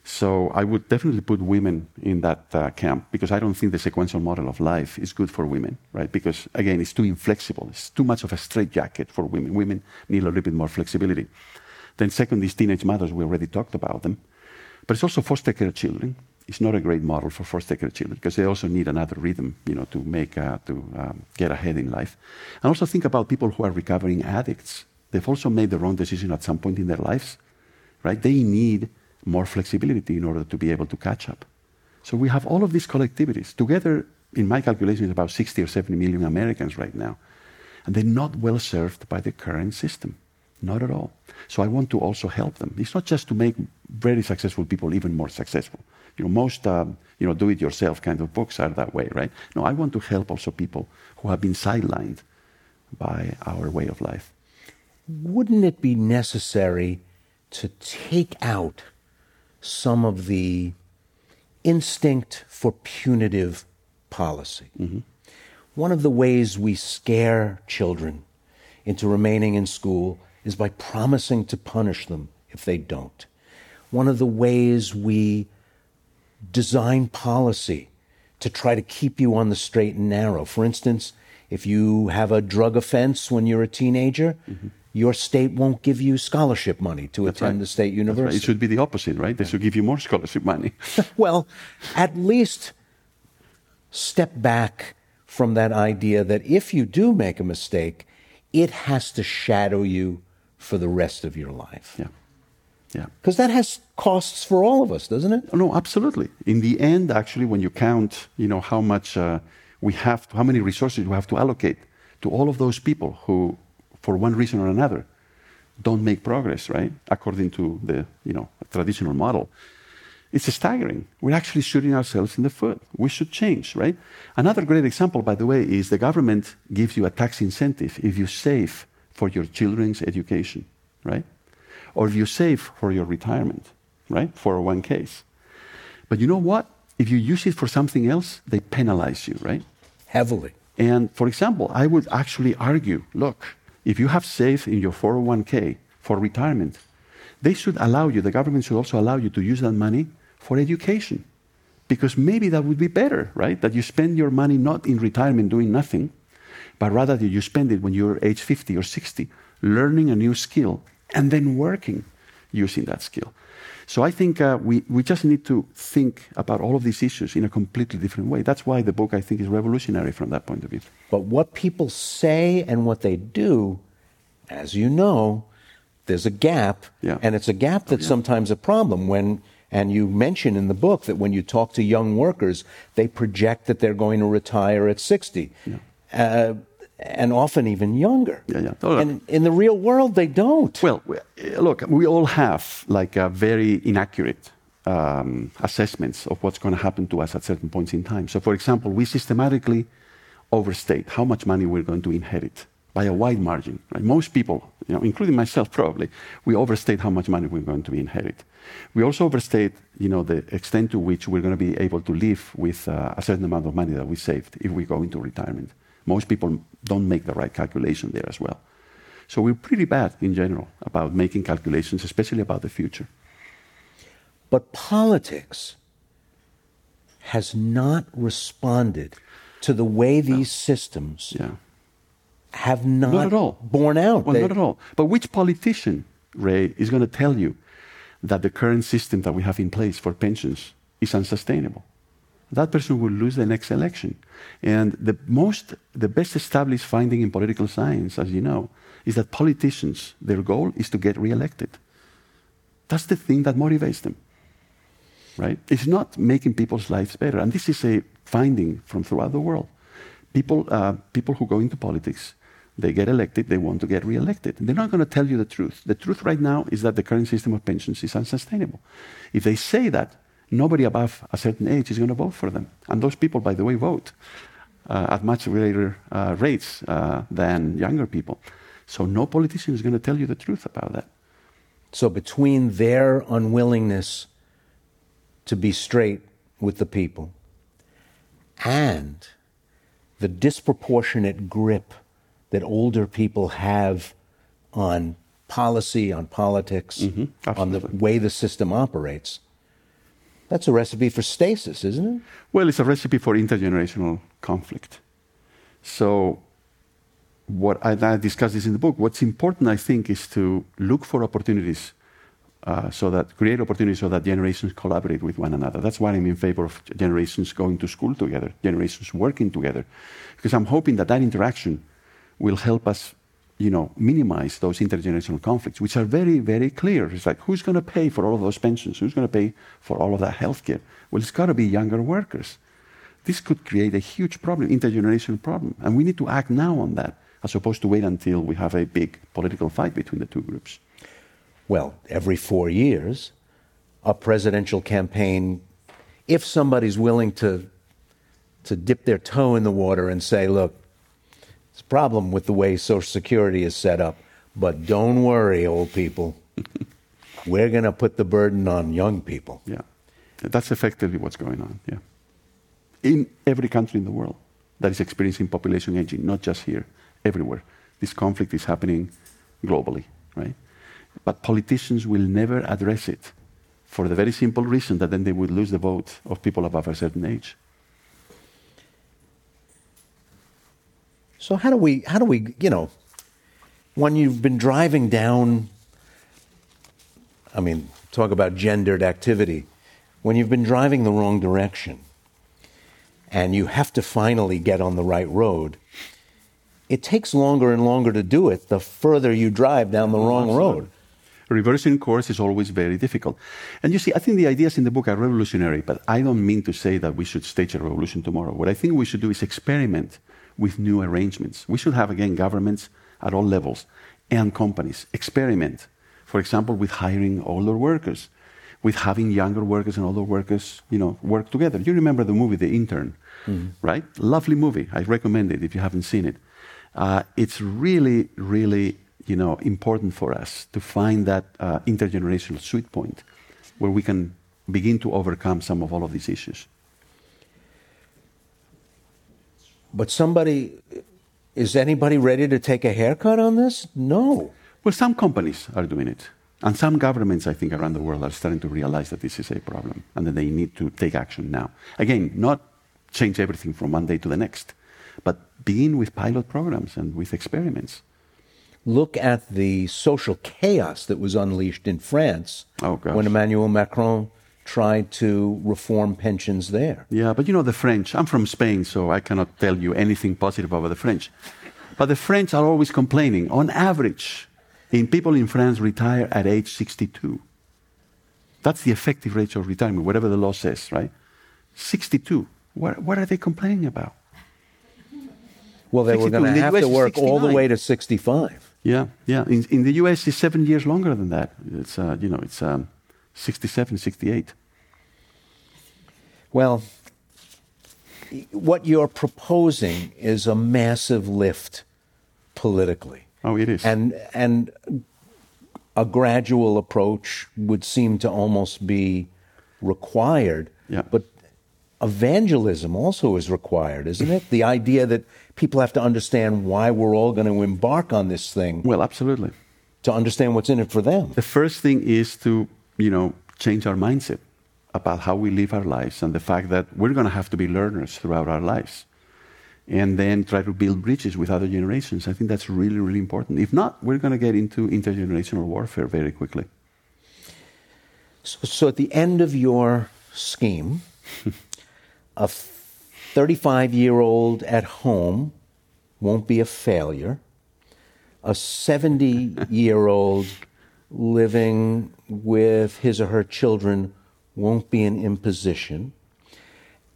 So I would definitely put women in that camp, because I don't think the sequential model of life is good for women, right? Because, again, it's too inflexible. It's too much of a straitjacket for women. Women need a little bit more flexibility. Then second is teenage mothers. We already talked about them. But it's also foster care children. It's not a great model for foster care children because they also need another rhythm, to make get ahead in life. And also think about people who are recovering addicts. They've also made the wrong decision at some point in their lives, right? They need more flexibility in order to be able to catch up. So we have all of these collectivities. Together, in my calculations, about 60 or 70 million Americans right now. And they're not well served by the current system. Not at all. So I want to also help them. It's not just to make very successful people even more successful. Most do-it-yourself kind of books are that way, right? No, I want to help also people who have been sidelined by our way of life. Wouldn't it be necessary to take out some of the instinct for punitive policy? Mm-hmm. One of the ways we scare children into remaining in school is by promising to punish them if they don't. One of the ways we design policy to try to keep you on the straight and narrow. For instance, if you have a drug offense when you're a teenager, mm-hmm. your state won't give you scholarship money to That's attend right. the state university. Right. It should be the opposite, right? They should give you more scholarship money. Well, at least step back from that idea that if you do make a mistake, it has to shadow you for the rest of your life. Yeah. Yeah. Because that has costs for all of us, doesn't it? No, absolutely. In the end, actually, when you count, how much we have, how many resources we have to allocate to all of those people who, for one reason or another, don't make progress, right? According to the, traditional model. It's staggering. We're actually shooting ourselves in the foot. We should change, right? Another great example, by the way, is the government gives you a tax incentive if you save for your children's education, right? Or if you save for your retirement, right? 401ks. But you know what? If you use it for something else, they penalize you, right? Heavily. And for example, I would actually argue, look, if you have saved in your 401k for retirement, they should allow you, the government should also allow you to use that money for education. Because maybe that would be better, right? That you spend your money not in retirement doing nothing, but rather that you spend it when you're age 50 or 60, learning a new skill and then working using that skill. So I think we just need to think about all of these issues in a completely different way. That's why the book, I think, is revolutionary from that point of view. But what people say and what they do, as you know, there's a gap, and it's a gap that's sometimes a problem. And you mention in the book that when you talk to young workers, they project that they're going to retire at 60, and often even younger. And in the real world, they don't. Well, look, we all have like very inaccurate assessments of what's going to happen to us at certain points in time. So, for example, we systematically overstate how much money we're going to inherit by a wide margin. Right? Most people, you know, including myself probably, we overstate how much money we're going to inherit. We also overstate, you know, the extent to which we're going to be able to live with a certain amount of money that we saved if we go into retirement. Most people don't make the right calculation there as well. So we're pretty bad in general about making calculations, especially about the future. But politics has not responded to the way these systems have not borne out. Well, not at all. But which politician, Ray, is going to tell you that the current system that we have in place for pensions is unsustainable? That person will lose the next election. And the best established finding in political science, as you know, is that politicians, their goal is to get reelected. That's the thing that motivates them, right? It's not making people's lives better. And this is a finding from throughout the world. People who go into politics, they get elected, they want to get reelected. They're not going to tell you the truth. The truth right now is that the current system of pensions is unsustainable. If they say that, nobody above a certain age is going to vote for them. And those people, by the way, vote at much greater rates than younger people. So no politician is going to tell you the truth about that. So between their unwillingness to be straight with the people and the disproportionate grip that older people have on policy, on politics, on the way the system operates, that's a recipe for stasis, isn't it? Well, it's a recipe for intergenerational conflict. So I discuss this in the book. What's important, I think, is to look for opportunities create opportunities so that generations collaborate with one another. That's why I'm in favor of generations going to school together, generations working together, because I'm hoping that that interaction will help us, you know, minimize those intergenerational conflicts, which are very, very clear. It's like, who's going to pay for all of those pensions? Who's going to pay for all of that healthcare? Well, it's got to be younger workers. This could create a huge problem, intergenerational problem. And we need to act now on that, as opposed to wait until we have a big political fight between the two groups. Well, every 4 years, a presidential campaign, if somebody's willing to dip their toe in the water and say, look, it's a problem with the way Social Security is set up, but don't worry, old people. We're going to put the burden on young people. Yeah, that's effectively what's going on, yeah. In every country in the world that is experiencing population aging, not just here, everywhere. This conflict is happening globally, right? But politicians will never address it for the very simple reason that then they would lose the vote of people above a certain age. So how do we, you know, when you've been driving down, I mean, talk about gendered activity, when you've been driving the wrong direction and you have to finally get on the right road, it takes longer and longer to do it the further you drive down the wrong road. Reversing course is always very difficult. And you see, I think the ideas in the book are revolutionary, but I don't mean to say that we should stage a revolution tomorrow. What I think we should do is experiment with new arrangements. We should have, again, governments at all levels and companies experiment, for example, with hiring older workers, with having younger workers and older workers, you know, work together. You remember the movie The Intern, right? Lovely movie. I recommend it if you haven't seen it. It's really, really, you know, important for us to find that intergenerational sweet point where we can begin to overcome some of all of these issues. But somebody, is anybody ready to take a haircut on this? No. Well, some companies are doing it. And some governments, I think, around the world are starting to realize that this is a problem and that they need to take action now. Again, not change everything from one day to the next, but begin with pilot programs and with experiments. Look at the social chaos that was unleashed in France when Emmanuel Macron tried to reform pensions there. Yeah, but you know the French. I'm from Spain, so I cannot tell you anything positive about the French. But the French are always complaining. On average, people in France retire at age 62. That's the effective age of retirement, whatever the law says, right? 62. What are they complaining about? Well, they were going to have to work all the way to 65. Yeah, yeah. In the U.S., it's 7 years longer than that. It's, 67, 68. Well, what you're proposing is a massive lift politically. Oh, it is. And a gradual approach would seem to almost be required. Yeah. But evangelism also is required, isn't it? The idea that people have to understand why we're all going to embark on this thing. Well, absolutely. To understand what's in it for them. The first thing is to, change our mindset about how we live our lives and the fact that we're going to have to be learners throughout our lives. And then try to build bridges with other generations. I think that's really, really important. If not, we're going to get into intergenerational warfare very quickly. So at the end of your scheme, a 35-year-old at home won't be a failure. A 70-year-old living with his or her children won't be an imposition.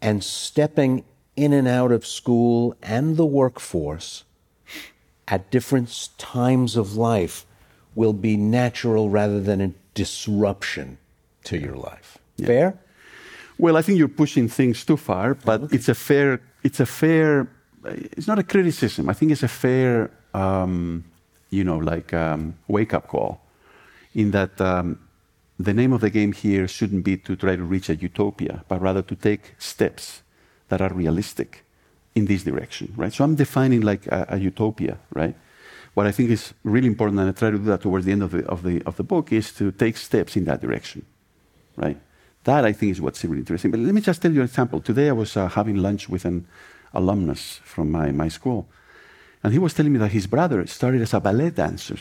And stepping in and out of school and the workforce at different times of life will be natural rather than a disruption to your life. Yeah. Fair? Well, I think you're pushing things too far, but it's not a criticism. I think it's a fair, wake-up call in that the name of the game here shouldn't be to try to reach a utopia, but rather to take steps that are realistic in this direction, right? So I'm defining like a utopia, right? What I think is really important, and I try to do that towards the end of the book, is to take steps in that direction, right? That I think is what's really interesting. But let me just tell you an example. Today I was having lunch with an alumnus from my school, and he was telling me that his brother started as a ballet dancer,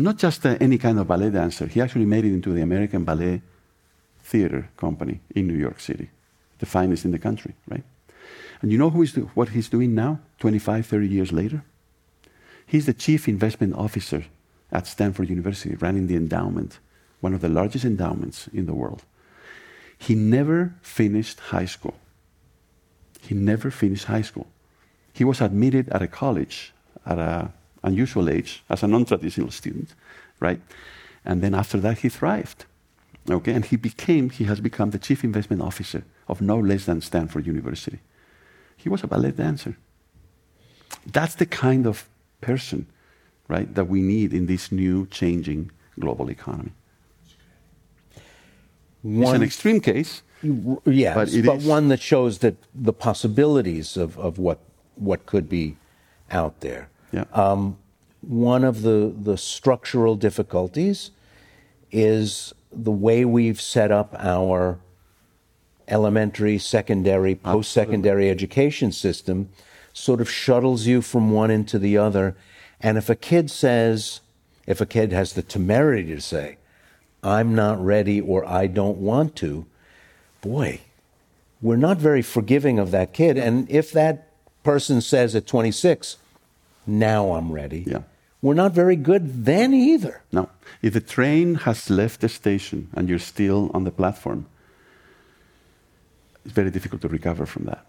not just any kind of ballet dancer. He actually made it into the American Ballet Theater company in New York City, the finest in the country, right? And you know what he's doing now, 25, 30 years later? He's the chief investment officer at Stanford University, running the endowment, one of the largest endowments in the world. He never finished high school. He was admitted at a college at an unusual age as a non-traditional student, right? And then after that, he thrived. Okay, and he has become the chief investment officer of no less than Stanford University. He was a ballet dancer. That's the kind of person, right, that we need in this new, changing global economy. It's an extreme case. Yes, but one that shows that the possibilities of what could be out there. Yeah. One of the structural difficulties is the way we've set up our elementary, secondary, post-secondary education system sort of shuttles you from one into the other. And if a kid has the temerity to say, I'm not ready or I don't want to, boy, we're not very forgiving of that kid. And if that person says at 26, now I'm ready, we're not very good then either. No. If the train has left the station and you're still on the platform, it's very difficult to recover from that.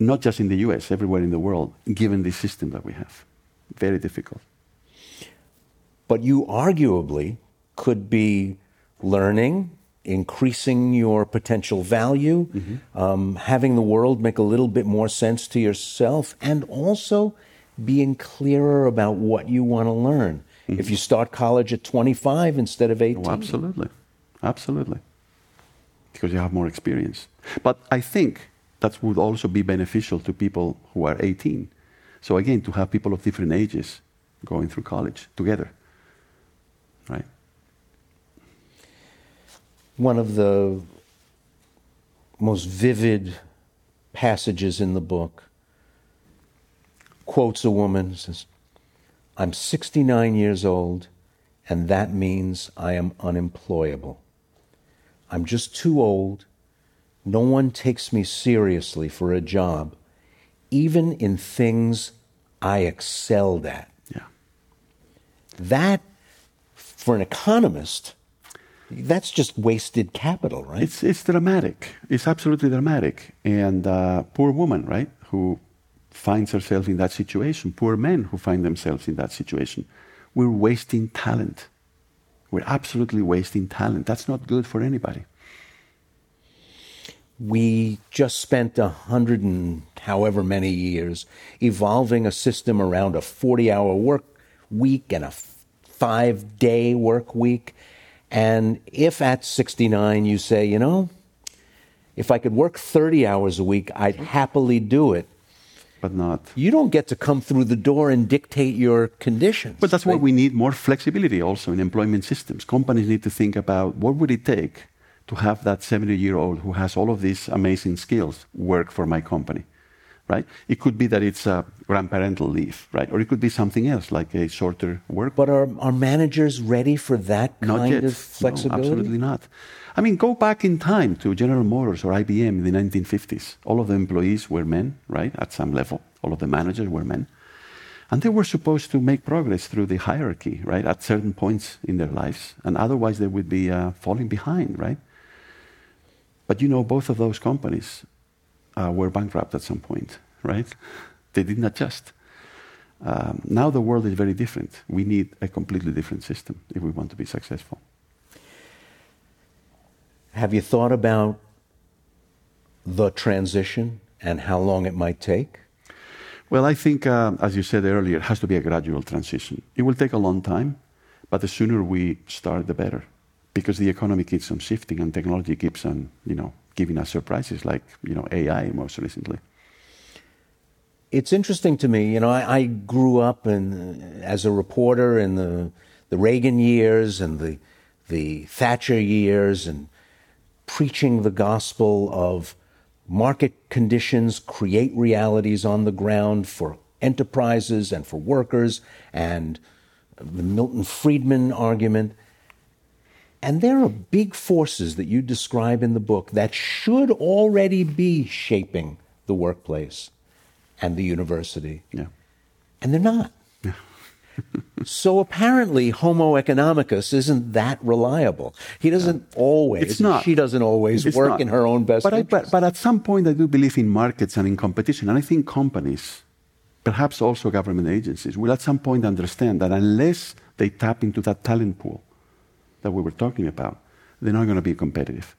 Not just in the U.S., everywhere in the world, given the system that we have. Very difficult. But you arguably could be learning, increasing your potential value, having the world make a little bit more sense to yourself, and also being clearer about what you want to learn. Mm-hmm. If you start college at 25 instead of 18. Oh, absolutely. Because you have more experience. But I think that would also be beneficial to people who are 18. So again, to have people of different ages going through college together, right? One of the most vivid passages in the book quotes a woman, says, "I'm 69 years old, and that means I am unemployable. I'm just too old. No one takes me seriously for a job, even in things I excelled at." Yeah. That, for an economist, that's just wasted capital, right? It's dramatic. It's absolutely dramatic. And poor woman, right, who finds herself in that situation. Poor men who find themselves in that situation. We're wasting talent. We're absolutely wasting talent. That's not good for anybody. We just spent 100 and however many years evolving a system around a 40-hour work week and a 5-day work week. And if at 69 you say, you know, if I could work 30 hours a week, I'd happily do it. But not. You don't get to come through the door and dictate your conditions. But that's why we need more flexibility also in employment systems. Companies need to think about what would it take to have that 70-year-old who has all of these amazing skills work for my company, right? It could be that it's a grandparental leave, right? Or it could be something else, like a shorter work. But are managers ready for that kind of flexibility? No, absolutely not. I mean, go back in time to General Motors or IBM in the 1950s. All of the employees were men, right, at some level. All of the managers were men. And they were supposed to make progress through the hierarchy, right, at certain points in their lives. And otherwise they would be falling behind, right? But, you know, both of those companies were bankrupt at some point, right? They didn't adjust. Now the world is very different. We need a completely different system if we want to be successful. Have you thought about the transition and how long it might take? Well, I think, as you said earlier, it has to be a gradual transition. It will take a long time, but the sooner we start, the better. Because the economy keeps on shifting and technology keeps on, you know, giving us surprises like, you know, AI most recently. It's interesting to me, you know, I grew up as a reporter in the Reagan years and the Thatcher years and preaching the gospel of market conditions create realities on the ground for enterprises and for workers and the Milton Friedman argument. And there are big forces that you describe in the book that should already be shaping the workplace and the university. Yeah. And they're not. Yeah. So apparently Homo economicus isn't that reliable. He doesn't always. She doesn't always work in her own best interest. But at some point I do believe in markets and in competition. And I think companies, perhaps also government agencies, will at some point understand that unless they tap into that talent pool that we were talking about, they're not going to be competitive.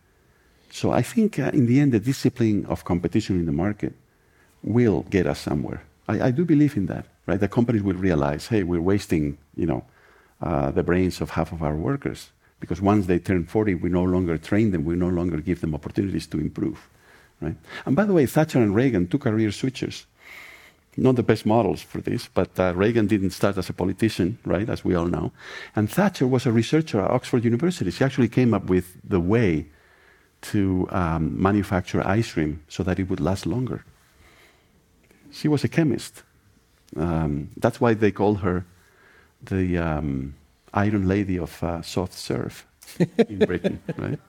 So I think in the end, the discipline of competition in the market will get us somewhere. I do believe in that, right? The companies will realize, hey, we're wasting, you know, the brains of half of our workers because once they turn 40, we no longer train them, we no longer give them opportunities to improve, right? And by the way, Thatcher and Reagan, two career switchers, not the best models for this, but Reagan didn't start as a politician, right, as we all know. And Thatcher was a researcher at Oxford University. She actually came up with the way to manufacture ice cream so that it would last longer. She was a chemist. That's why they call her the Iron Lady of soft serve in Britain, right?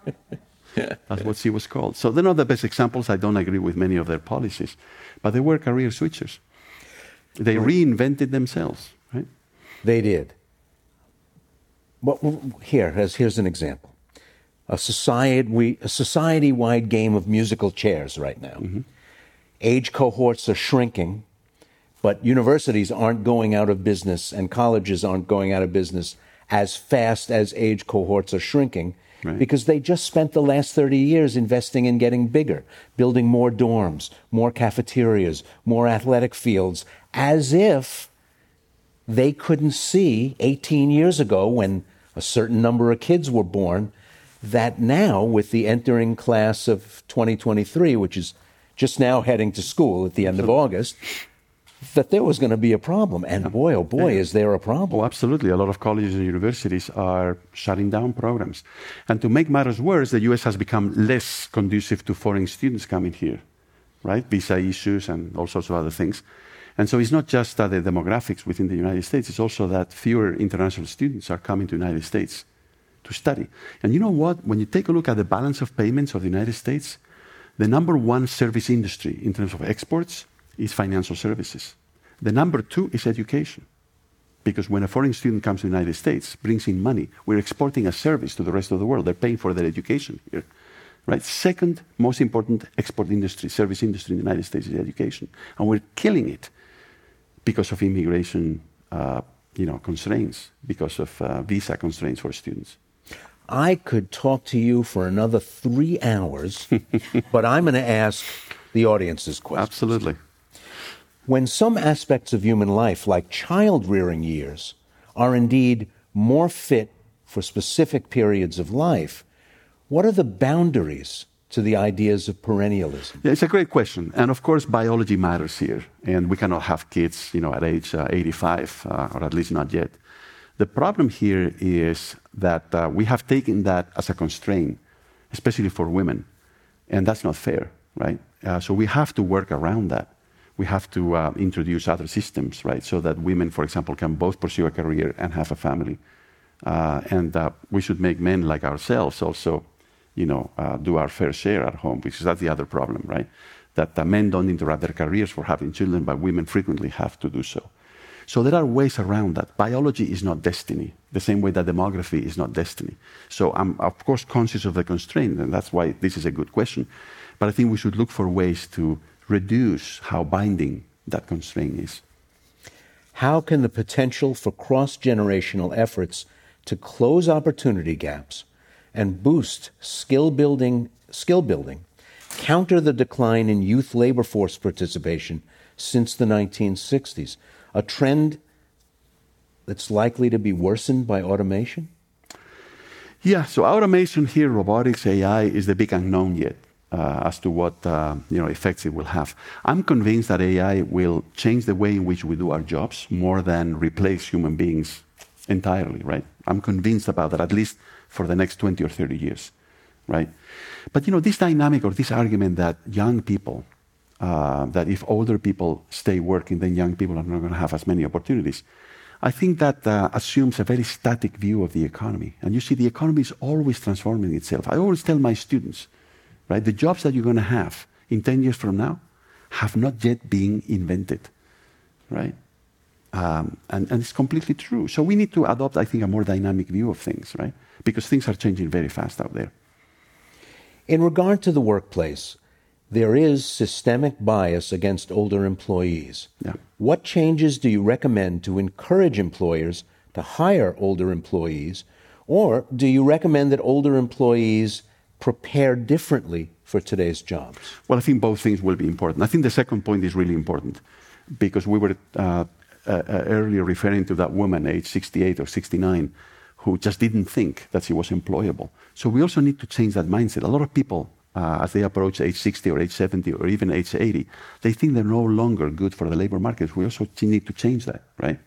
That's what she was called. So they're not the best examples. I don't agree with many of their policies, but they were career switchers. They reinvented themselves, right? They did. But here's an example. A society-wide game of musical chairs right now. Mm-hmm. Age cohorts are shrinking, but universities aren't going out of business and colleges aren't going out of business as fast as age cohorts are shrinking, right? Because they just spent the last 30 years investing in getting bigger, building more dorms, more cafeterias, more athletic fields, as if they couldn't see 18 years ago when a certain number of kids were born that now with the entering class of 2023, which is just now heading to school at the end of August, that there was going to be a problem. And boy, oh boy, is there a problem. Oh, absolutely. A lot of colleges and universities are shutting down programs. And to make matters worse, the U.S. has become less conducive to foreign students coming here, right? Visa issues and all sorts of other things. And so it's not just that the demographics within the United States, it's also that fewer international students are coming to the United States to study. And you know what? When you take a look at the balance of payments of the United States, the number one service industry in terms of exports is financial services. The number two is education. Because when a foreign student comes to the United States, brings in money, we're exporting a service to the rest of the world. They're paying for their education here. Right? Second most important export industry, service industry in the United States is education. And we're killing it because of immigration constraints, because of visa constraints for students. I could talk to you for another 3 hours, but I'm going to ask the audience's questions. Absolutely. When some aspects of human life, like child-rearing years, are indeed more fit for specific periods of life, what are the boundaries to the ideas of perennialism? Yeah, it's a great question. And of course, biology matters here. And we cannot have kids, at age 85, or at least not yet. The problem here is that we have taken that as a constraint, especially for women. And that's not fair, right? So we have to work around that. We have to introduce other systems, right? So that women, for example, can both pursue a career and have a family. And we should make men like ourselves also, do our fair share at home, because that's the other problem, right? That men don't interrupt their careers for having children, but women frequently have to do so. So there are ways around that. Biology is not destiny, the same way that demography is not destiny. So I'm, of course, conscious of the constraint, and that's why this is a good question. But I think we should look for ways to reduce how binding that constraint is. How can the potential for cross-generational efforts to close opportunity gaps and boost skill building, counter the decline in youth labor force participation since the 1960s, a trend that's likely to be worsened by automation? Yeah, so automation here, robotics, AI, is the big unknown yet. As to what effects it will have. I'm convinced that AI will change the way in which we do our jobs more than replace human beings entirely, right? I'm convinced about that, at least for the next 20 or 30 years, right? But, this dynamic or this argument that young people, that if older people stay working, then young people are not going to have as many opportunities, I think that assumes a very static view of the economy. And you see, the economy is always transforming itself. I always tell my students, right? The jobs that you're going to have in 10 years from now have not yet been invented, right? And it's completely true. So we need to adopt, I think, a more dynamic view of things, right? Because things are changing very fast out there. In regard to the workplace, there is systemic bias against older employees. Yeah. What changes do you recommend to encourage employers to hire older employees? Or do you recommend that older employees prepare differently for today's jobs? Well, I think both things will be important. I think the second point is really important, because we were earlier referring to that woman, age 68 or 69, who just didn't think that she was employable. So we also need to change that mindset. A lot of people, as they approach age 60 or age 70 or even age 80, they think they're no longer good for the labor market. We also need to change that, right?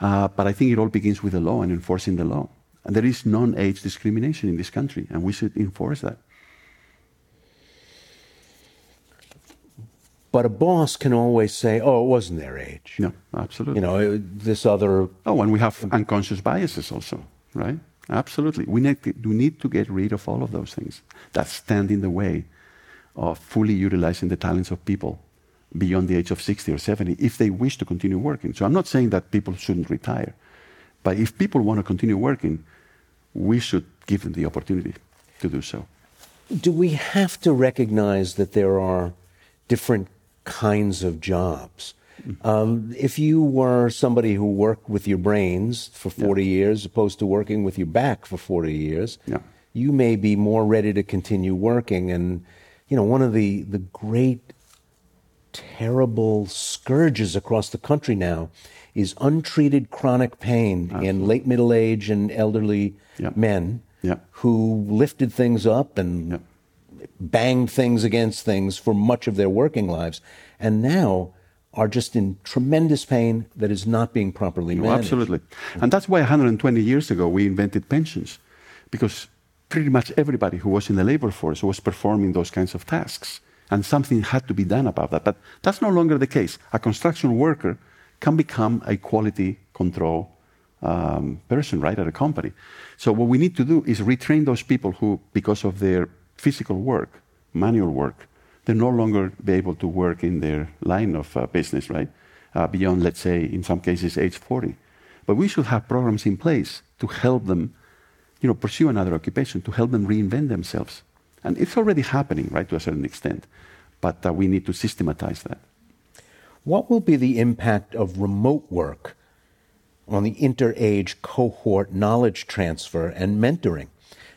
But I think it all begins with the law and enforcing the law. And there is non-age discrimination in this country, and we should enforce that. But a boss can always say, it wasn't their age. No, absolutely. This other... Oh, and we have unconscious biases also, right? Absolutely. We need to get rid of all of those things that stand in the way of fully utilizing the talents of people beyond the age of 60 or 70 if they wish to continue working. So I'm not saying that people shouldn't retire. But if people want to continue working, we should give them the opportunity to do so. Do we have to recognize that there are different kinds of jobs? Mm-hmm. If you were somebody who worked with your brains for 40 years, opposed to working with your back for 40 years, you may be more ready to continue working. And, one of the great, terrible scourges across the country now is untreated chronic pain in late middle age and elderly men who lifted things up and banged things against things for much of their working lives, and now are just in tremendous pain that is not being properly managed. Oh, absolutely. And that's why 120 years ago we invented pensions, because pretty much everybody who was in the labor force was performing those kinds of tasks, and something had to be done about that. But that's no longer the case. A construction worker can become a quality control person, right, at a company. So what we need to do is retrain those people who, because of their physical work, manual work, they're no longer be able to work in their line of business, right, beyond, let's say, in some cases, age 40. But we should have programs in place to help them, pursue another occupation, to help them reinvent themselves. And it's already happening, right, to a certain extent. But we need to systematize that. What will be the impact of remote work on the inter-age cohort knowledge transfer and mentoring?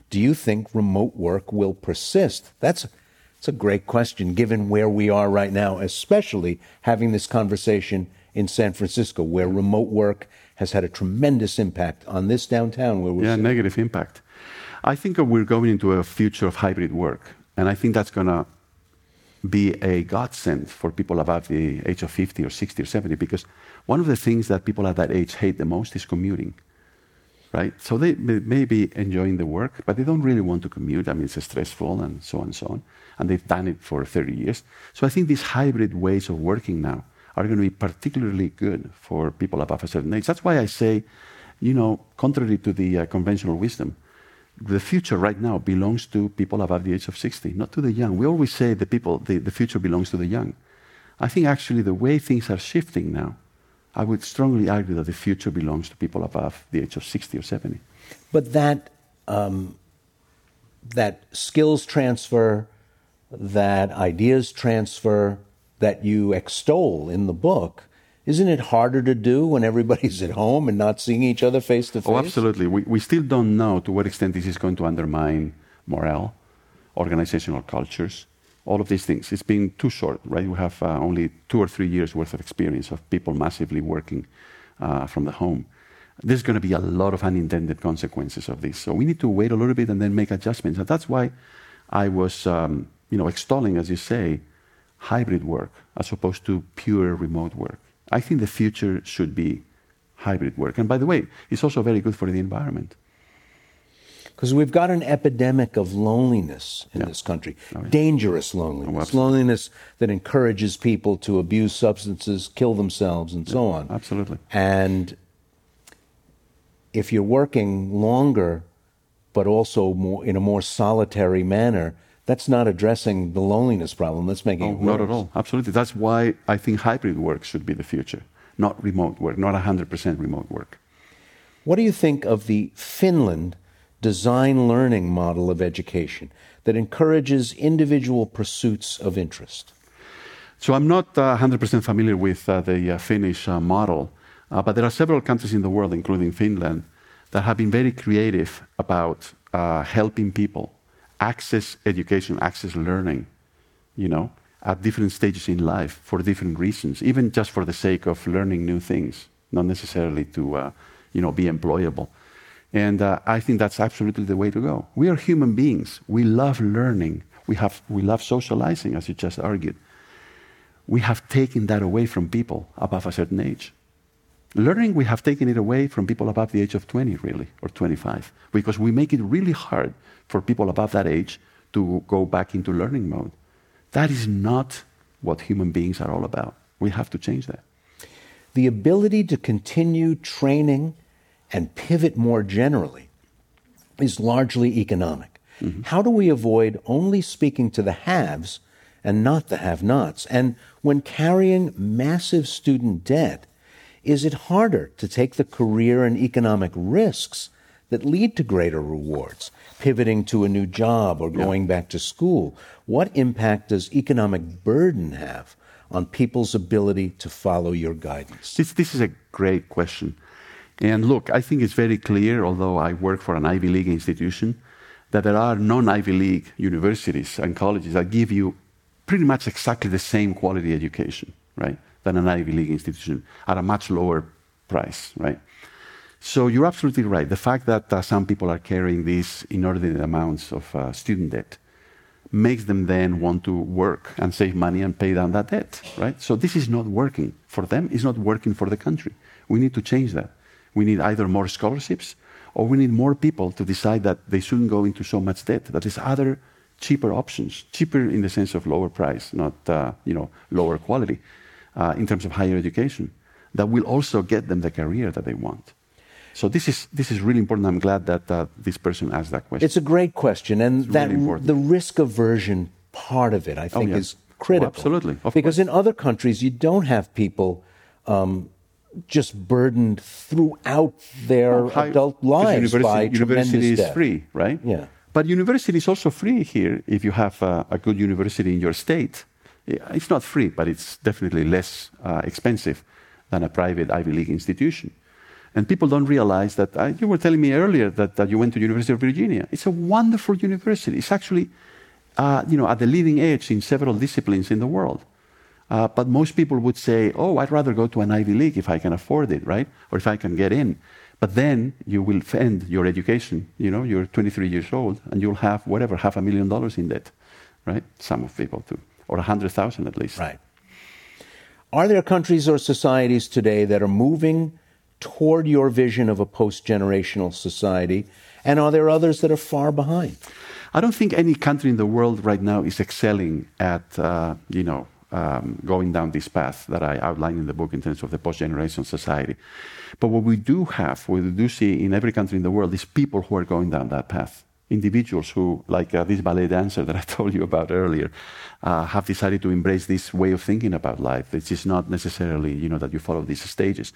Do you think remote work will persist? That's a great question, given where we are right now, especially having this conversation in San Francisco, where remote work has had a tremendous impact on this downtown where we're sitting. Negative impact. I think we're going into a future of hybrid work, and I think that's going to be a godsend for people above the age of 50 or 60 or 70, because one of the things that people at that age hate the most is commuting, right? So they may be enjoying the work, but they don't really want to commute. I mean, it's stressful and so on and so on. And they've done it for 30 years. So I think these hybrid ways of working now are going to be particularly good for people above a certain age. That's why I say, contrary to the conventional wisdom, the future right now belongs to people above the age of 60, not to the young. We always say the future belongs to the young. I think actually the way things are shifting now, I would strongly argue that the future belongs to people above the age of 60 or 70. But that skills transfer, that ideas transfer that you extol in the book, isn't it harder to do when everybody's at home and not seeing each other face to face? Oh, absolutely. We still don't know to what extent this is going to undermine morale, organizational cultures, all of these things. It's been too short, right? We have only 2 or 3 years worth of experience of people massively working from the home. There's going to be a lot of unintended consequences of this. So we need to wait a little bit and then make adjustments. And that's why I was, extolling, as you say, hybrid work as opposed to pure remote work. I think the future should be hybrid work. And by the way, it's also very good for the environment. Because we've got an epidemic of loneliness in this country, dangerous loneliness, loneliness that encourages people to abuse substances, kill themselves, and so on. Absolutely. And if you're working longer, but also more in a more solitary manner, that's not addressing the loneliness problem. That's making it worse. Not at all. Absolutely. That's why I think hybrid work should be the future, not remote work, not 100% remote work. What do you think of the Finland design learning model of education that encourages individual pursuits of interest? So I'm not 100% familiar with the Finnish model, but there are several countries in the world, including Finland, that have been very creative about helping people access education, access learning, at different stages in life for different reasons, even just for the sake of learning new things, not necessarily to, be employable. And I think that's absolutely the way to go. We are human beings. We love learning. We love socializing, as you just argued. We have taken that away from people above a certain age. Learning, we have taken it away from people above the age of 20, really, or 25, because we make it really hard for people above that age to go back into learning mode. That is not what human beings are all about. We have to change that. The ability to continue training and pivot more generally is largely economic. Mm-hmm. How do we avoid only speaking to the haves and not the have-nots? And when carrying massive student debt, is it harder to take the career and economic risks that lead to greater rewards, pivoting to a new job or going back to school? What impact does economic burden have on people's ability to follow your guidance? This is a great question. And look, I think it's very clear, although I work for an Ivy League institution, that there are non-Ivy League universities and colleges that give you pretty much exactly the same quality education, right, than an Ivy League institution at a much lower price, right? So you're absolutely right. The fact that some people are carrying these inordinate amounts of student debt makes them then want to work and save money and pay down that debt, right? So this is not working for them. It's not working for the country. We need to change that. We need either more scholarships or we need more people to decide that they shouldn't go into so much debt, that there's other cheaper options, cheaper in the sense of lower price, not lower quality, in terms of higher education, that will also get them the career that they want. So this is really important. I'm glad that this person asked that question. It's a great question, and it's that really the risk aversion part of it, I think, is critical. Oh, absolutely, because in other countries you don't have people just burdened throughout their adult lives by tremendous debt. University is free, right? Yeah, but university is also free here if you have a good university in your state. It's not free, but it's definitely less expensive than a private Ivy League institution. And people don't realize that. You were telling me earlier that you went to University of Virginia. It's a wonderful university. It's actually, at the leading edge in several disciplines in the world. But most people would say, oh, I'd rather go to an Ivy League if I can afford it, right? Or if I can get in. But then you will end your education. You're 23 years old, and you'll have half $1 million in debt, right? Some of people too, or 100,000 at least. Right. Are there countries or societies today that are moving toward your vision of a post-generational society, and are there others that are far behind? I don't think any country in the world right now is excelling at going down this path that I outline in the book in terms of the post-generational society. But what we do see in every country in the world is people who are going down that path. Individuals who, like this ballet dancer that I told you about earlier, have decided to embrace this way of thinking about life. It's just not necessarily, that you follow these stages.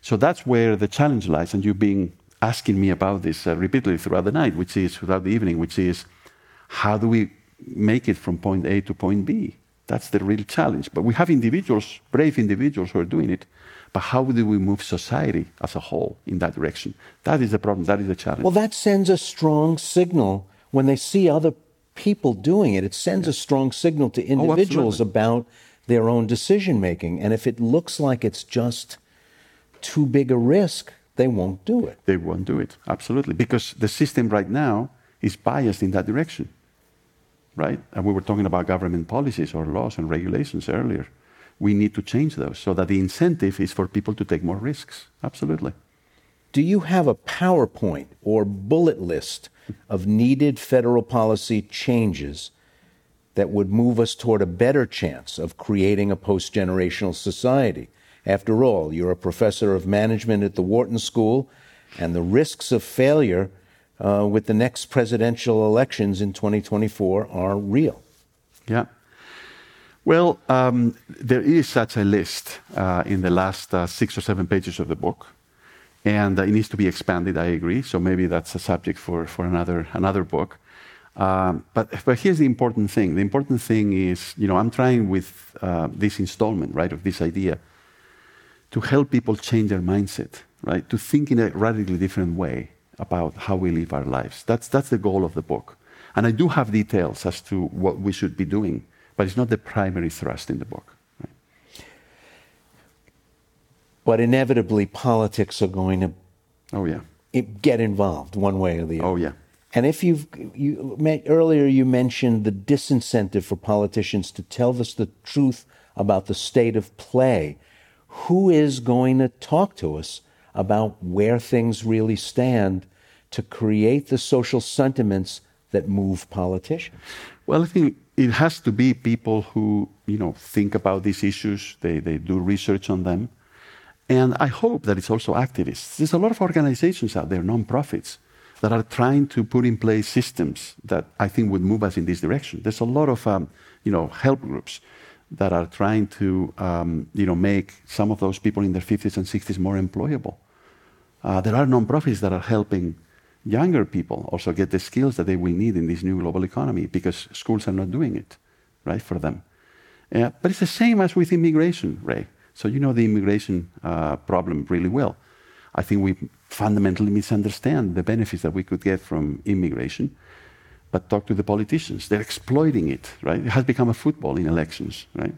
So that's where the challenge lies, and you've been asking me about this repeatedly throughout the evening, which is, how do we make it from point A to point B? That's the real challenge. But we have individuals, brave individuals, who are doing it, but how do we move society as a whole in that direction? That is the problem, that is the challenge. Well, that sends a strong signal when they see other people doing it. It sends a strong signal to individuals about their own decision-making, and if it looks like it's just too big a risk, they won't do it. They won't do it, absolutely, because the system right now is biased in that direction, right? And we were talking about government policies or laws and regulations earlier. We need to change those so that the incentive is for people to take more risks, absolutely. Do you have a PowerPoint or bullet list of needed federal policy changes that would move us toward a better chance of creating a post-generational society? After all, you're a professor of management at the Wharton School, and the risks of failure with the next presidential elections in 2024 are real. Yeah. Well, there is such a list in the last 6 or 7 pages of the book, and it needs to be expanded, I agree. So maybe that's a subject for another book. But here's the important thing. The important thing is, I'm trying with this installment, right, of this idea, to help people change their mindset, right? To think in a radically different way about how we live our lives. That's the goal of the book. And I do have details as to what we should be doing, but it's not the primary thrust in the book. Right? But inevitably, politics are going to get involved one way or the other. Oh, yeah. And if earlier you mentioned the disincentive for politicians to tell us the truth about the state of play. Who is going to talk to us about where things really stand to create the social sentiments that move politicians? Well, I think it has to be people who, think about these issues, they do research on them. And I hope that it's also activists. There's a lot of organizations out there, nonprofits, that are trying to put in place systems that I think would move us in this direction. There's a lot of, help groups that are trying to, make some of those people in their 50s and 60s more employable. There are nonprofits that are helping younger people also get the skills that they will need in this new global economy because schools are not doing it, right, for them. But it's the same as with immigration, Ray. So you know the immigration problem really well. I think we fundamentally misunderstand the benefits that we could get from immigration. But talk to the politicians. They're exploiting it, right? It has become a football in elections, right?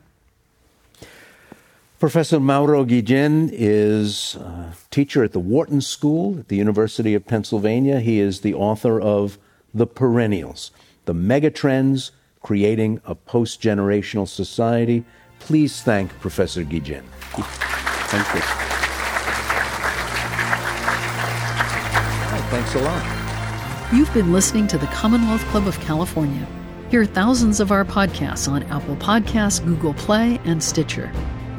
Professor Mauro Guillén is a teacher at the Wharton School at the University of Pennsylvania. He is the author of The Perennials, The Megatrends creating a post-generational society. Please thank Professor Guillén. Thank you. Well, thanks a lot. You've been listening to the Commonwealth Club of California. Hear thousands of our podcasts on Apple Podcasts, Google Play, and Stitcher.